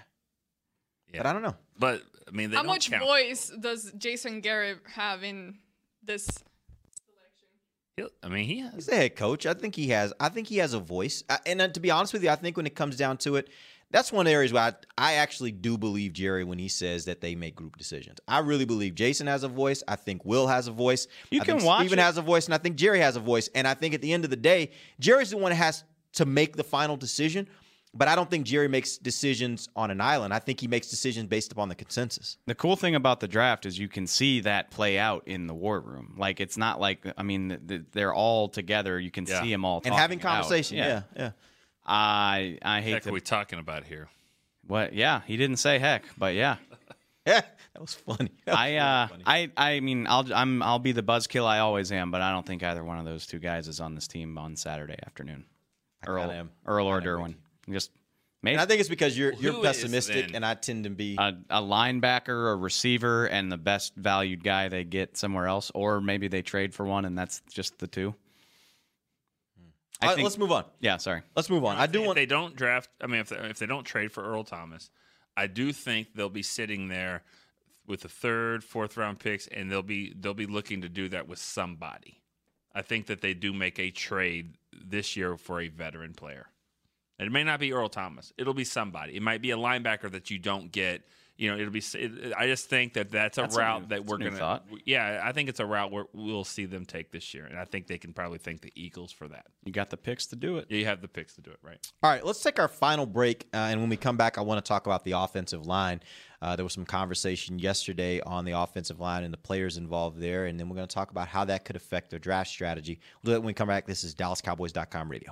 Yeah. But I don't know. But I mean, they how don't much count. Voice does Jason Garrett have in this selection? He'll, I mean, he has. He's the head coach. I think he has. I think he has a voice. I, and uh, to be honest with you, I think when it comes down to it. That's one of the areas where I, I actually do believe Jerry when he says that they make group decisions. I really believe Jason has a voice. I think Will has a voice. You I can think watch Stephen it. has a voice, and I think Jerry has a voice. And I think at the end of the day, Jerry's the one that has to make the final decision. But I don't think Jerry makes decisions on an island. I think he makes decisions based upon the consensus. The cool thing about the draft is you can see that play out in the war room. Like, it's not like, I mean, they're all together. You can yeah. see them all talking and having conversation. Out. Yeah, yeah. yeah. I I hate. Heck, to, we talking about here? What? Yeah, he didn't say heck, but yeah, yeah, that was funny. That was I uh, funny. I I mean, I'll I'm I'll be the buzzkill I always am, but I don't think either one of those two guys is on this team on Saturday afternoon. I Earl, am. Earl or Derwin, just. Maybe. And I think it's because you're you're Who pessimistic, and I tend to be a, a linebacker, a receiver, and the best valued guy they get somewhere else, or maybe they trade for one, and that's just the two. I think, right, let's move on. Yeah, sorry. Let's move on. I do if want. If they don't draft, I mean, if they, if they don't trade for Earl Thomas, I do think they'll be sitting there with the third, fourth round picks, and they'll be they'll be looking to do that with somebody. I think that they do make a trade this year for a veteran player. And it may not be Earl Thomas. It'll be somebody. It might be a linebacker that you don't get. You know, it'll be. It, I just think that that's a that's route a new, that we're gonna. Thought. Yeah, I think it's a route where we'll see them take this year, and I think they can probably thank the Eagles for that. You got the picks to do it. Yeah, you have the picks to do it, right? All right, let's take our final break, uh, and when we come back, I want to talk about the offensive line. Uh, there was some conversation yesterday on the offensive line and the players involved there, and then we're going to talk about how that could affect their draft strategy. We'll do that when we come back. This is Dallas Cowboys dot com radio.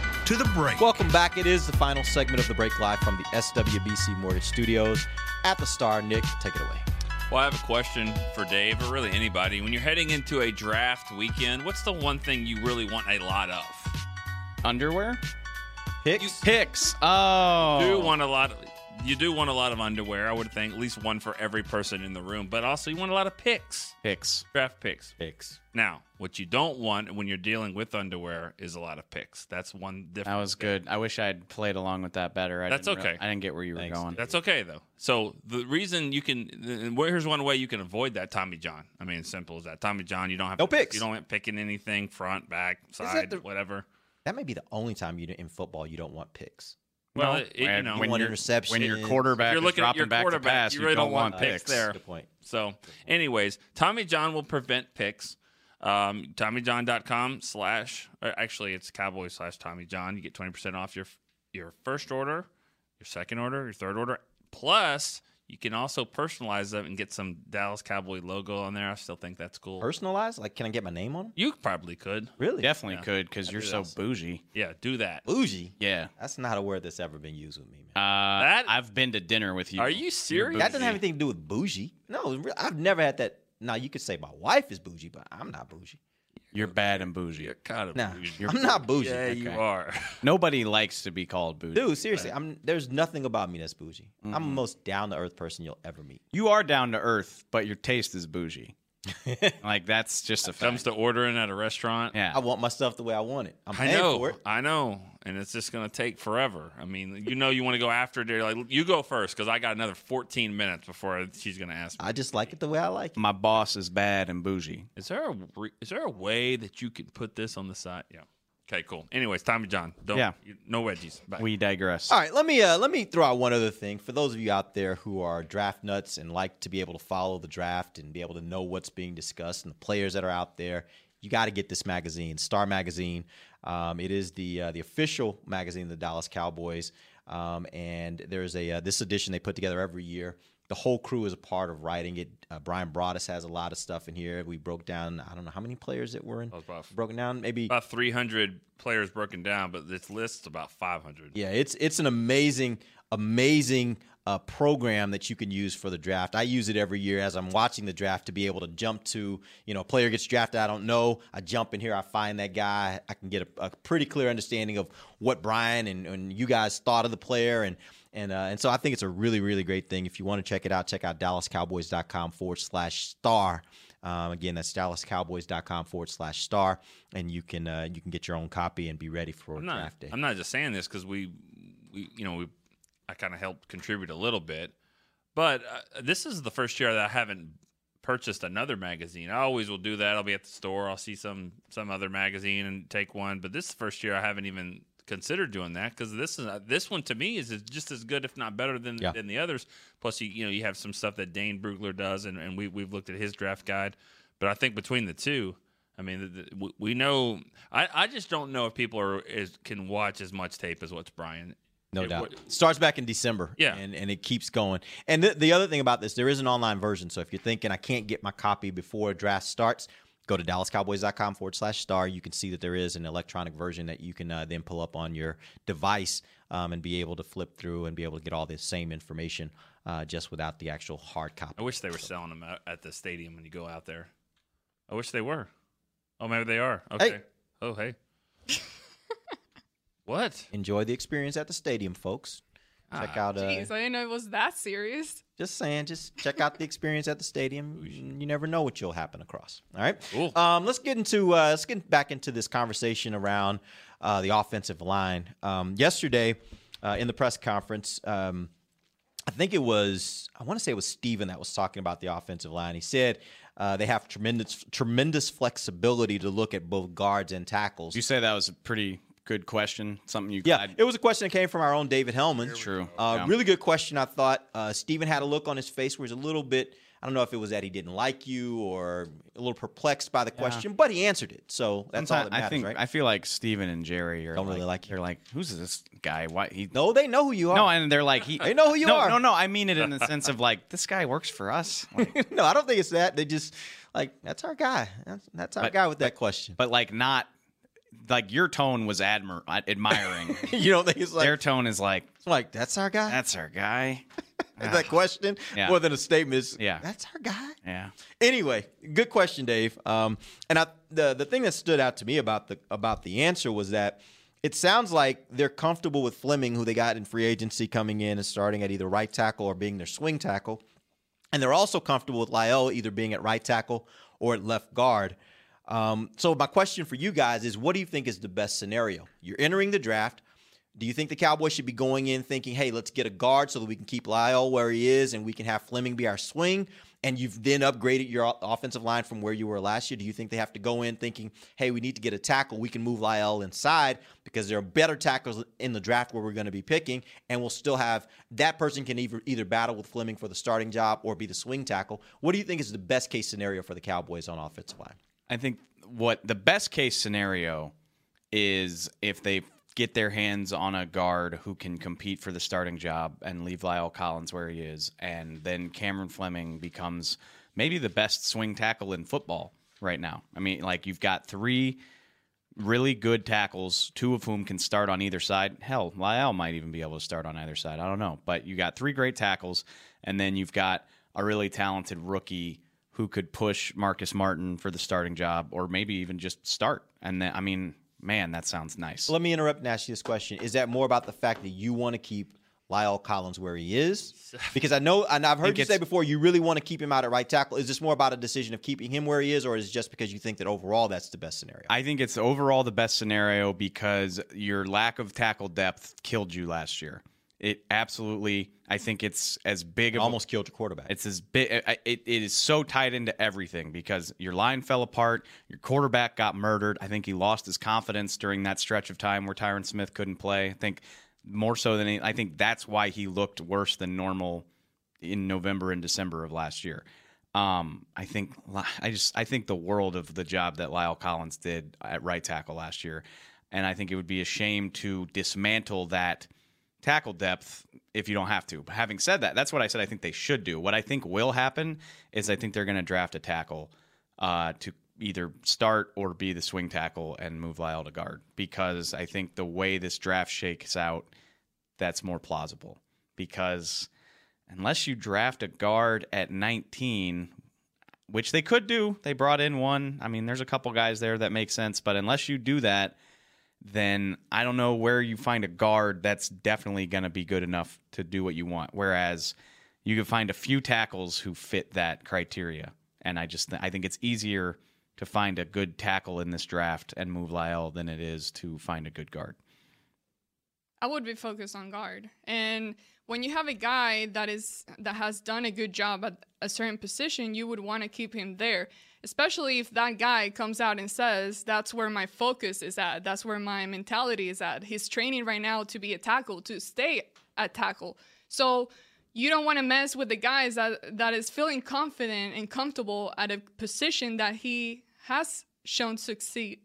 to the break. Welcome back. It is the final segment of The Break, live from the S W B C Mortgage Studios at the Star. Nick, take it away. Well, I have a question for Dave, or really anybody. When you're heading into a draft weekend, what's the one thing you really want a lot of? Underwear? Picks? You, Picks. Oh. You do want a lot of, you do want a lot of underwear, I would think. At least one for every person in the room. But also, you want a lot of picks. Picks. Draft picks. Picks. Now, what you don't want when you're dealing with underwear is a lot of picks. That's one difference. That was good. I wish I had played along with that better. I That's didn't okay. Re- I didn't get where you Thanks. were going. That's okay, though. So the reason you can – here's one way you can avoid that Tommy John. I mean, as simple as that. Tommy John, you don't have no to, picks. You don't have picking anything, front, back, side, that the, whatever. That may be the only time you in football you don't want picks. Well, well it, you know, when, one interception, when your quarterback you're is dropping back to pass, you, you really don't, don't want picks, picks there. Good point. So anyways, Tommy John will prevent picks. Um, TommyJohn.com slash – actually, it's Cowboys slash Tommy John. You get twenty percent off your your first order, your second order, your third order. Plus, you can also personalize them and get some Dallas Cowboy logo on there. I still think that's cool. Personalize? Like, can I get my name on them? You probably could. Really? Definitely yeah. could because you're so bougie. Yeah, do that. Bougie? Yeah. That's not a word that's ever been used with me, man. Uh, that, I've been to dinner with you. Are you serious? That doesn't have anything to do with bougie. No, I've never had that. Now, you could say my wife is bougie, but I'm not bougie. You're bad and bougie. You're kind of nah, bougie. You're I'm bougie. not bougie. Yeah, okay. You are. Nobody likes to be called bougie. Dude, seriously, but... I'm, there's nothing about me that's bougie. Mm-hmm. I'm the most down-to-earth person you'll ever meet. You are down-to-earth, but your taste is bougie. Like, that's just a fact. When it comes to ordering at a restaurant. Yeah. I want my stuff the way I want it. I'm I know, for it. I know, and it's just going to take forever. I mean, you know you want to go after it. You're like, you go first because I got another fourteen minutes before she's going to ask me. I just like it the way I like it. My boss is bad and bougie. Is there a, is there a way that you could put this on the side? Yeah. Okay, cool. Anyways, Tommy John, don't yeah. no wedgies. Bye. We digress. All right, let me uh, let me throw out one other thing for those of you out there who are draft nuts and like to be able to follow the draft and be able to know what's being discussed and the players that are out there. You got to get this magazine, Star Magazine. Um, it is the uh, the official magazine of the Dallas Cowboys, um, and there's a uh, this edition they put together every year. The whole crew is a part of writing it. Uh, Brian Broaddus has a lot of stuff in here. We broke down, I don't know how many players it were in. Broken down, maybe. About three hundred players broken down, but this list's about five hundred. Yeah, it's it's an amazing, amazing uh, program that you can use for the draft. I use it every year as I'm watching the draft to be able to jump to, you know, a player gets drafted, I don't know. I jump in here, I find that guy. I can get a, a pretty clear understanding of what Brian and, and you guys thought of the player and, And uh, and so I think it's a really, really great thing. If you want to check it out, check out DallasCowboys.com forward slash star. Um, again, that's DallasCowboys.com forward slash star. And you can uh, you can get your own copy and be ready for I'm draft not, day. I'm not just saying this because we, we, you know, we, I kind of helped contribute a little bit. But uh, this is the first year that I haven't purchased another magazine. I always will do that. I'll be at the store. I'll see some some other magazine and take one. But this first year I haven't even consider doing that because this is uh, this one to me is just as good, if not better, than yeah. than the others. Plus, you you know you have some stuff that Dane Brugler does, and, and we we've looked at his draft guide. But I think between the two, I mean, the, the, we know. I, I just don't know if people are is, can watch as much tape as what's Brian. No it, doubt. What, starts back in December, yeah, and, and it keeps going. And the, the other thing about this, there is an online version. So if you're thinking I can't get my copy before a draft starts, go to DallasCowboys.com forward slash star. You can see that there is an electronic version that you can uh, then pull up on your device um, and be able to flip through and be able to get all the same information uh, just without the actual hard copy. I wish they were so. selling them at the stadium when you go out there. I wish they were. Oh, maybe they are. Okay. Hey. Oh, hey. What? Enjoy the experience at the stadium, folks. Check out. Uh, Jeez, I didn't know it was that serious. Just saying, just check out the experience at the stadium. You never know what you'll happen across. All right, cool. Um, let's get into uh, let's get back into this conversation around uh, the offensive line. Um, yesterday, uh, in the press conference, um, I think it was I want to say it was Stephen that was talking about the offensive line. He said uh, they have tremendous tremendous flexibility to look at both guards and tackles. You say that was a pretty good question. Something you yeah, I, it was a question that came from our own David Hellman. True, uh, yeah. Really good question. I thought uh, Stephen had a look on his face where he's a little bit. I don't know if it was that he didn't like you or a little perplexed by the question, yeah. but he answered it. So that's Sometimes all that matters, I think, right? I feel like Stephen and Jerry are don't like, really like you. They're like, who's this guy? Why he? No, they know who you are. No, and they're like, he. They know who you no, are. No, no, I mean it in the sense of like, this guy works for us. Like, no, I don't think it's that. They just like that's our guy. That's, that's our but, guy with that but, question. But like not. like your tone was admir- admiring. You don't think it's like their tone is like it's like that's our guy. That's our guy. That question yeah. more than a statement is yeah. that's our guy. Yeah. Anyway, good question, Dave. Um, and I, the the thing that stood out to me about the about the answer was that it sounds like they're comfortable with Fleming, who they got in free agency coming in and starting at either right tackle or being their swing tackle. And they're also comfortable with Lael either being at right tackle or at left guard. Um, so my question for you guys is, what do you think is the best scenario? You're entering the draft. Do you think the Cowboys should be going in thinking, hey, let's get a guard so that we can keep Lael where he is and we can have Fleming be our swing? And you've then upgraded your offensive line from where you were last year. Do you think they have to go in thinking, hey, we need to get a tackle. We can move Lael inside because there are better tackles in the draft where we're going to be picking, and we'll still have that person can either, either battle with Fleming for the starting job or be the swing tackle. What do you think is the best case scenario for the Cowboys on offensive line? I think what the best case scenario is if they get their hands on a guard who can compete for the starting job and leave Lael Collins where he is. And then Cameron Fleming becomes maybe the best swing tackle in football right now. I mean, like, you've got three really good tackles, two of whom can start on either side. Hell, Lael might even be able to start on either side. I don't know. But you got three great tackles, and then you've got a really talented rookie who could push Marcus Martin for the starting job or maybe even just start. And then, I mean... Man, that sounds nice. Let me interrupt and ask you this question. Is that more about the fact that you want to keep Lael Collins where he is? Because I know, and I've heard you say before, you really want to keep him out at right tackle. Is this more about a decision of keeping him where he is, or is it just because you think that overall that's the best scenario? I think it's overall the best scenario because your lack of tackle depth killed you last year. It absolutely, I think it's as big of almost a, killed your quarterback. It's as big. It, it is so tied into everything because your line fell apart. Your quarterback got murdered. I think he lost his confidence during that stretch of time where Tyron Smith couldn't play. I think more so than I think that's why he looked worse than normal in November and December of last year. Um, I think I just I think the world of the job that Lael Collins did at right tackle last year, and I think it would be a shame to dismantle that tackle depth if you don't have to. But having said that, that's what I said I think they should do. What I think will happen is I think they're going to draft a tackle uh, to either start or be the swing tackle and move Lael to guard because I think the way this draft shakes out, that's more plausible. Because unless you draft a guard at nineteen, which they could do, they brought in one. I mean, there's a couple guys there that make sense, but unless you do that, then I don't know where you find a guard that's definitely going to be good enough to do what you want. Whereas you can find a few tackles who fit that criteria. And I just th- I think it's easier to find a good tackle in this draft and move Lael than it is to find a good guard. I would be focused on guard. And when you have a guy that is that has done a good job at a certain position, you would want to keep him there, especially if that guy comes out and says, that's where my focus is at. That's where my mentality is at. He's training right now to be a tackle, to stay at tackle. So you don't want to mess with the guys that, that is feeling confident and comfortable at a position that he has shown succeed.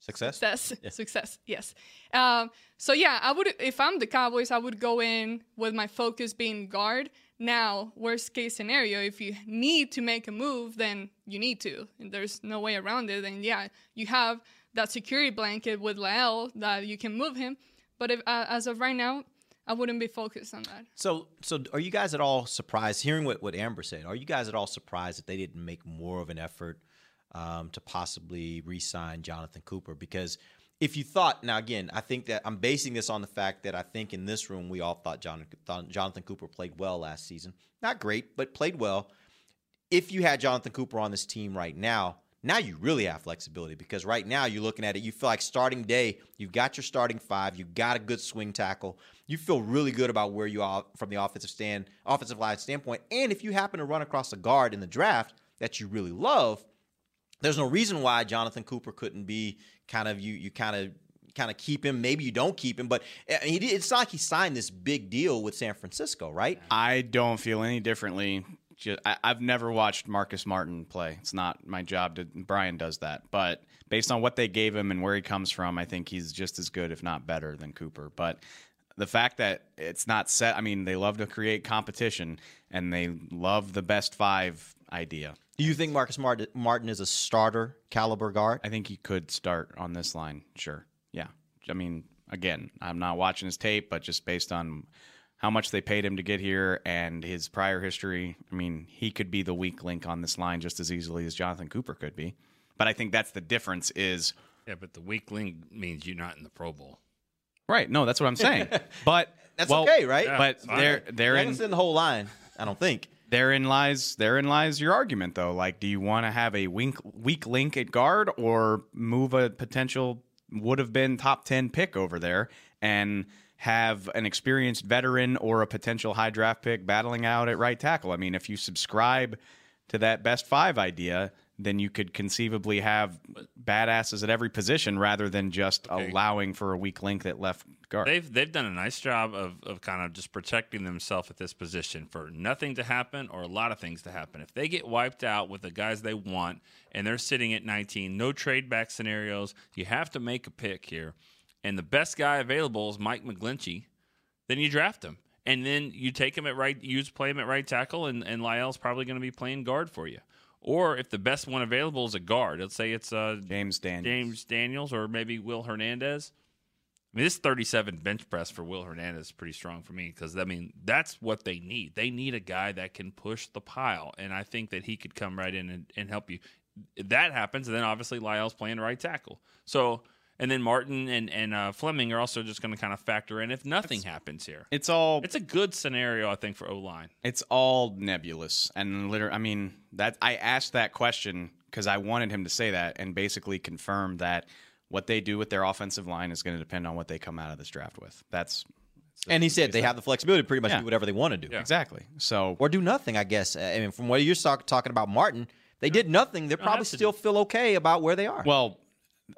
Success? Success. Yeah. Success, yes. Um, so, yeah, I would. If I'm the Cowboys, I would go in with my focus being guard. Now, worst case scenario, if you need to make a move, then you need to. There's no way around it. And, yeah, you have that security blanket with Lael that you can move him. But if, uh, as of right now, I wouldn't be focused on that. So so are you guys at all surprised, hearing what, what Amber said, are you guys at all surprised that they didn't make more of an effort um, to possibly re-sign Jonathan Cooper? Because if you thought, now again, I think that I'm basing this on the fact that I think in this room we all thought John, Jonathan Cooper played well last season. Not great, but played well. If you had Jonathan Cooper on this team right now, now you really have flexibility because right now you're looking at it, you feel like starting day, you've got your starting five, you've got a good swing tackle, you feel really good about where you are from the offensive stand, offensive line standpoint, and if you happen to run across a guard in the draft that you really love, there's no reason why Jonathan Cooper couldn't be kind of you. You kind of kind of keep him. Maybe you don't keep him, but he, it's not like he signed this big deal with San Francisco, right? I don't feel any differently. Just, I, I've never watched Marcus Martin play. It's not my job to. Brian does that, but based on what they gave him and where he comes from, I think he's just as good, if not better, than Cooper. But the fact that it's not set, I mean, they love to create competition, and they love the best five idea. Do you think Marcus Martin is a starter caliber guard? I think he could start on this line, sure. Yeah. I mean, again, I'm not watching his tape, but just based on how much they paid him to get here and his prior history, I mean, he could be the weak link on this line just as easily as Jonathan Cooper could be. But I think that's the difference is... Yeah, but the weak link means you're not in the Pro Bowl. Right. No, that's what I'm saying. But that's well, okay, right? Yeah, but they're they're in, in the whole line. I don't think therein lies therein lies your argument though. Like, do you want to have a weak weak link at guard or move a potential would have been top ten pick over there and have an experienced veteran or a potential high draft pick battling out at right tackle? I mean, if you subscribe to that best five idea, then you could conceivably have badasses at every position rather than just okay. allowing for a weak link that left guard. They've they've done a nice job of, of kind of just protecting themselves at this position for nothing to happen or a lot of things to happen. If they get wiped out with the guys they want and they're sitting at nineteen, no trade back scenarios, you have to make a pick here. And the best guy available is Mike McGlinchey. Then you draft him. And then you take him at right, you play him at right tackle, and, and Lyle's probably going to be playing guard for you. Or if the best one available is a guard, let's say it's uh, James Daniels. James Daniels or maybe Will Hernandez. I mean, this thirty-seven bench press for Will Hernandez is pretty strong for me because, I mean, that's what they need. They need a guy that can push the pile, and I think that he could come right in and, and help you. If that happens, and then obviously Lyle's playing right tackle. So, and then Martin and, and uh, Fleming are also just going to kind of factor in if nothing it's, happens here. It's all. It's a good scenario, I think, for O-line. It's all nebulous. And literally, I mean, that I asked that question because I wanted him to say that and basically confirm that what they do with their offensive line is going to depend on what they come out of this draft with. That's. that's and he said they have the flexibility to pretty much yeah. do whatever they want to do. Yeah. Exactly. So Or do nothing, I guess. I mean, from what you're talking about, Martin, they did nothing. They probably still do. feel okay about where they are. Well,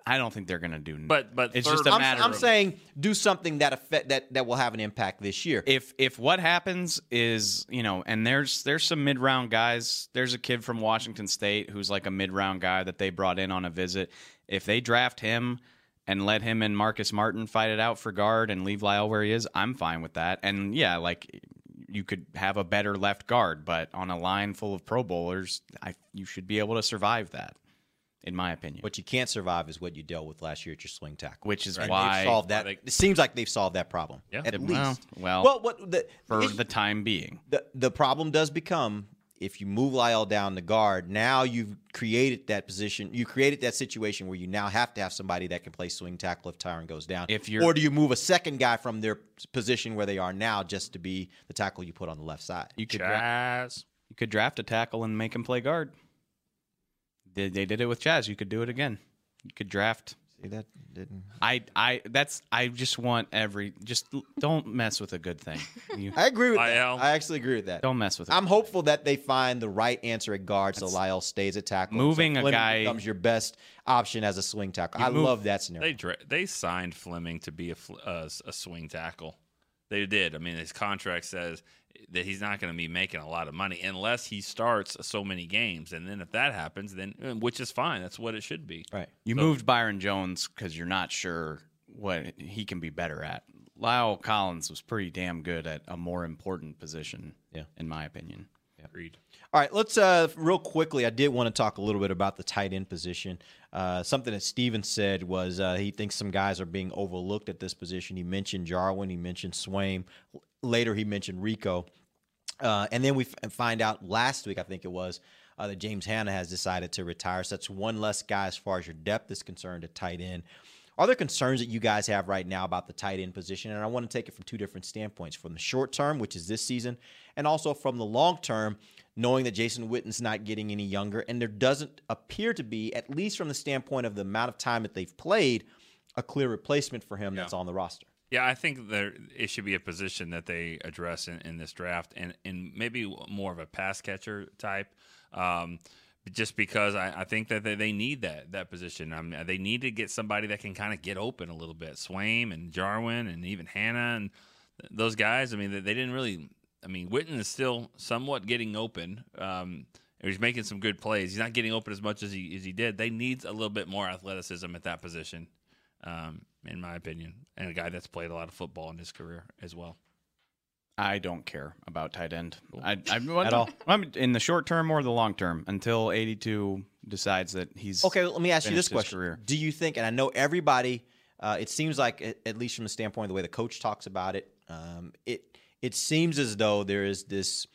I don't think they're going to do. But but it's just a I'm, matter. I'm of, saying do something that affect that that will have an impact this year. If if what happens is, you know, and there's there's some mid round guys. There's a kid from Washington State who's like a mid round guy that they brought in on a visit. If they draft him and let him and Marcus Martin fight it out for guard and leave Lael where he is, I'm fine with that. And yeah, like you could have a better left guard, but on a line full of Pro Bowlers, I, you should be able to survive that. In my opinion, what you can't survive is what you dealt with last year at your swing tackle, which is right. why they've solved that. They, it seems like they've solved that problem. Yeah, at least. Well, well, well what the, for it, the time being, the the problem does become if you move Lael down the guard. Now you've created that position. You created that situation where you now have to have somebody that can play swing tackle if Tyron goes down. If you're, or do you move a second guy from their position where they are now just to be the tackle you put on the left side? You could dra- you could draft a tackle and make him play guard. They did it with Chaz. You could do it again. You could draft. See, that didn't. I, I, that's, I just want every, just don't mess with a good thing. You, I agree with Lael. that. I actually agree with that. Don't mess with it. I'm hopeful that they find the right answer at guard that's, so Lael stays at tackle. Moving so a guy. becomes your best option as a swing tackle. I move, love that scenario. They, they signed Fleming to be a, uh, a swing tackle. They did. I mean, his contract says that he's not going to be making a lot of money unless he starts so many games. And then if that happens, then which is fine. That's what it should be. Right. You so, moved Byron Jones because you're not sure what he can be better at. Lael Collins was pretty damn good at a more important position, yeah. in my opinion. Yeah. Agreed. All right, let's uh, real quickly, I did want to talk a little bit about the tight end position. Uh, something that Steven said was uh, he thinks some guys are being overlooked at this position. He mentioned Jarwin. He mentioned Swaim. Later, he mentioned Rico. Uh, and then we f- find out last week, I think it was, uh, that James Hanna has decided to retire. So that's one less guy as far as your depth is concerned at tight end. Are there concerns that you guys have right now about the tight end position? And I want to take it from two different standpoints, from the short term, which is this season, and also from the long term, knowing that Jason Witten's not getting any younger. And there doesn't appear to be, at least from the standpoint of the amount of time that they've played, a clear replacement for him yeah. that's on the roster. Yeah, I think there it should be a position that they address in, in this draft, and, and maybe more of a pass catcher type. Um Just because I, I think that they, they need that that position. I mean, they need to get somebody that can kind of get open a little bit. Swaim and Jarwin and even Hanna and th- those guys, I mean, they, they didn't really – I mean, Witten is still somewhat getting open. Um, he's making some good plays. He's not getting open as much as he, as he did. They need a little bit more athleticism at that position. um, in my opinion, and a guy that's played a lot of football in his career as well. I don't care about tight end. Cool. I, I, I at all. I'm in the short term or the long term until eighty-two decides that he's okay. Let me ask you this question: do you think? And I know everybody. Uh, it seems like, at least from the standpoint of the way the coach talks about it, um, it it seems as though there is this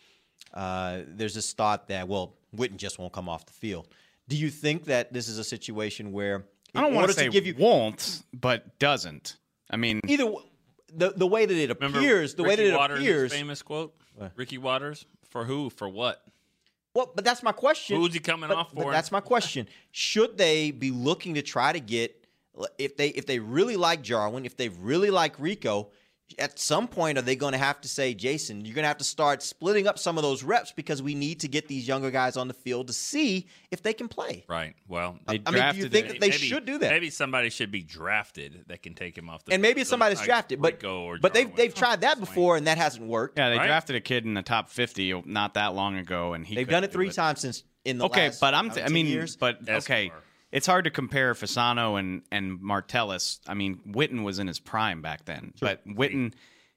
uh, there's this thought that well, Witten just won't come off the field. Do you think that this is a situation where I don't want to say to give you, won't, but doesn't? I mean, either. The the way that it appears, Remember the Ricky way that it Waters appears. Famous quote, what? Ricky Waters, for who, for what? Well, but that's my question. Who's he coming but, off for? But that's my question. Should they be looking to try to get if they if they really like Jarwin, if they really like Rico? At some point, are they going to have to say, Jason, you're going to have to start splitting up some of those reps because we need to get these younger guys on the field to see if they can play? Right. Well, I mean, do you think that they should do that? Maybe somebody should be drafted that can take him off the field. And maybe somebody's drafted, but but they've they've tried that before and that hasn't worked. Yeah, they drafted a kid in the top fifty not that long ago, and he they've done it three times since in the last okay, but I'm I mean, but okay. It's hard to compare Fasano and, and Martellus. I mean, Witten was in his prime back then, sure. But Witten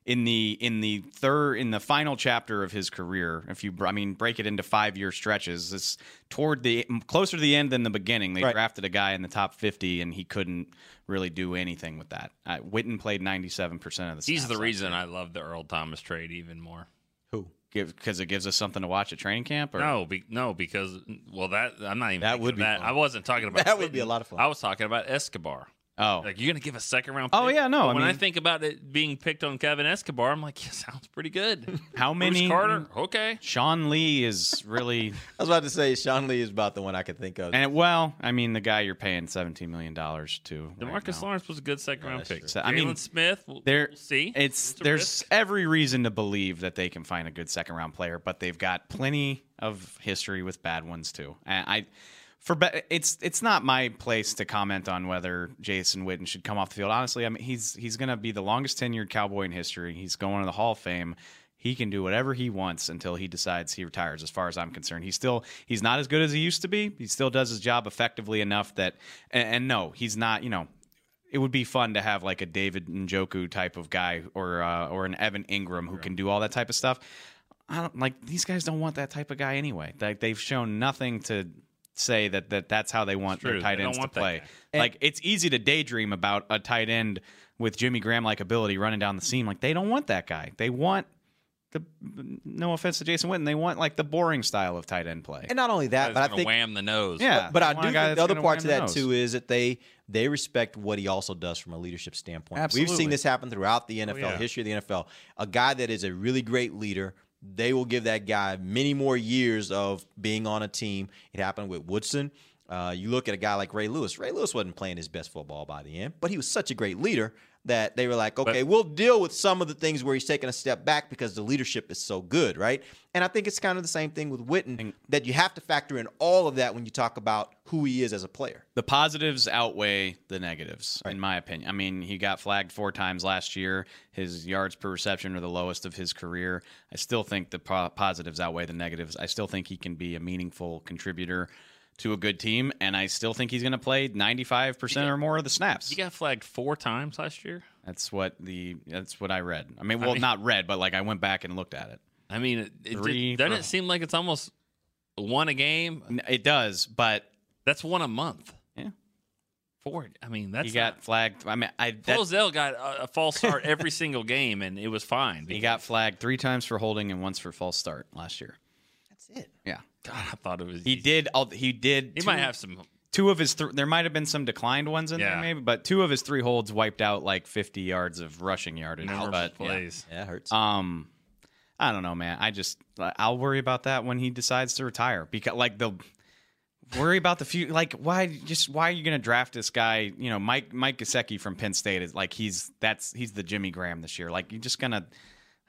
in the in the third in the final chapter of his career. If you, I mean, break it into five year stretches, it's toward the closer to the end than the beginning. They right. drafted a guy in the top fifty, and he couldn't really do anything with that. Uh, Witten played ninety seven percent of the. He's the reason I love the Earl Thomas trade even more. Who? Because it gives us something to watch at training camp, or no, be, no, because well, that I'm not even that would be that. Fun. I wasn't talking about that. Would be a lot of fun. I was talking about Escobar. Oh, like you're gonna give a second round pick? Oh, yeah, no. I when mean, I think about it being picked on Kevin Escobar, I'm like, yeah, sounds pretty good. How many Bruce Carter? Okay, Sean Lee is really. I was about to say Sean Lee is about the one I could think of. And well, I mean, the guy you're paying seventeen million dollars to. DeMarcus right Lawrence was a good second yeah, round pick. So, I mean, Jaylon Smith. We'll, there, we'll see. It's, it's there's risk. Every reason to believe that they can find a good second round player, but they've got plenty of history with bad ones too. And I. For be- it's it's not my place to comment on whether Jason Witten should come off the field. Honestly, I mean he's he's going to be the longest tenured Cowboy in history. He's going to the Hall of Fame. He can do whatever he wants until he decides he retires. As far as I'm concerned, he's still he's not as good as he used to be. He still does his job effectively enough that. And, and no, he's not. You know, it would be fun to have like a David Njoku type of guy or uh, or an Evan Ingram who can do all that type of stuff. I don't like these guys. Don't want that type of guy anyway. Like they've shown nothing to. Say that, that that's how they want their tight ends to play. Like, it's easy to daydream about a tight end with Jimmy Graham-like ability running down the seam. Like, they don't want that guy. They want, the no offense to Jason Witten, they want, like, the boring style of tight end play. And not only that, but I think... wham the nose. Yeah. But, but I do think the other part to that, too, is that they they respect what he also does from a leadership standpoint. Absolutely. We've seen this happen throughout the N F L, oh, yeah. history of the N F L. A guy that is a really great leader... They will give that guy many more years of being on a team. It happened with Woodson. Uh, you look at a guy like Ray Lewis. Ray Lewis wasn't playing his best football by the end, but he was such a great leader that they were like, okay, but, we'll deal with some of the things where he's taking a step back because the leadership is so good, right? And I think it's kind of the same thing with Witten, that you have to factor in all of that when you talk about who he is as a player. The positives outweigh the negatives, right. in my opinion. I mean, he got flagged four times last year. His yards per reception are the lowest of his career. I still think the po- positives outweigh the negatives. I still think he can be a meaningful contributor to a good team, and I still think he's going to play ninety-five percent or more of the snaps. He got flagged four times last year? That's what the that's what I read. I mean, well, I mean, not read, but like I went back and looked at it. I mean, it, it did, doesn't it seem like it's almost one a game? It does, but that's one a month. Yeah. Four. I mean, that's he got not, flagged. I mean, I Flozell got a, a false start every single game, and it was fine. He got flagged three times for holding and once for false start last year. That's it. Yeah. God, I thought it was. He easy. did. All, he did. He two, might have some. Two of his. Th- there might have been some declined ones in yeah. there, maybe. But two of his three holds wiped out like fifty yards of rushing yardage. But plays. Yeah, yeah, it hurts. Um, I don't know, man. I just I'll worry about that when he decides to retire. Because like the worry about the few. Like why just why are you gonna draft this guy? You know, Mike Mike Gesicki from Penn State is like he's that's he's the Jimmy Graham this year. Like you're just gonna.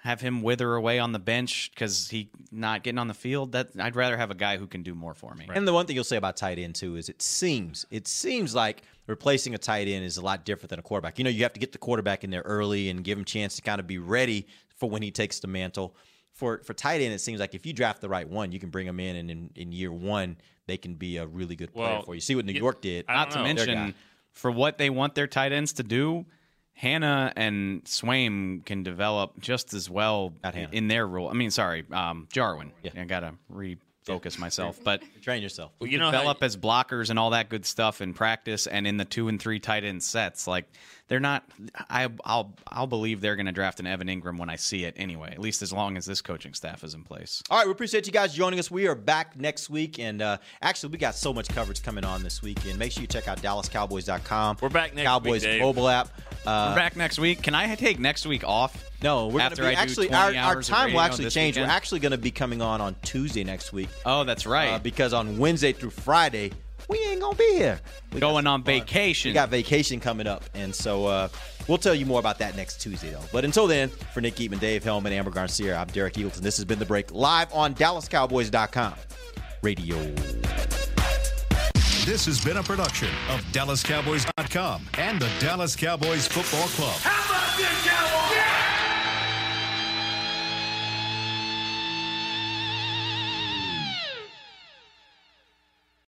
Have him wither away on the bench because he not getting on the field. That I'd rather have a guy who can do more for me. Right. And the one thing you'll say about tight end too is it seems it seems like replacing a tight end is a lot different than a quarterback. You know, you have to get the quarterback in there early and give him a chance to kind of be ready for when he takes the mantle. For for tight end, it seems like if you draft the right one, you can bring him in, and in, in year one they can be a really good player well, for you. See what New York did. Not to mention. for what they want their tight ends to do, Hanna and Swaim can develop just as well in, in their role. I mean, sorry, um, Jarwin. Yeah. I got to refocus yeah. myself. But train yourself. Well, you know, develop as blockers and all that good stuff in practice and in the two and three tight end sets. Like, they're not – I'll I'll believe they're going to draft an Evan Ingram when I see it anyway, at least as long as this coaching staff is in place. All right, we appreciate you guys joining us. We are back next week. And, uh, actually, we got so much coverage coming on this weekend. Make sure you check out Dallas Cowboys dot com. We're back next Cowboys week, Cowboys mobile app. Uh, We're back next week. Can I take next week off? No, we're going to be actually our, our time will actually change. Weekend? We're actually going to be coming on on Tuesday next week. Oh, that's right. Uh, because on Wednesday through Friday, we ain't going to be here. We going on vacation. We got vacation coming up. And so uh, we'll tell you more about that next Tuesday, though. But until then, for Nick Eatman, Dave Hellman, Ambar Garcia, I'm Derek Eagleton. This has been The Break live on Dallas Cowboys dot com radio. This has been a production of Dallas Cowboys dot com and the Dallas Cowboys Football Club. How about this, Cowboys? Yeah!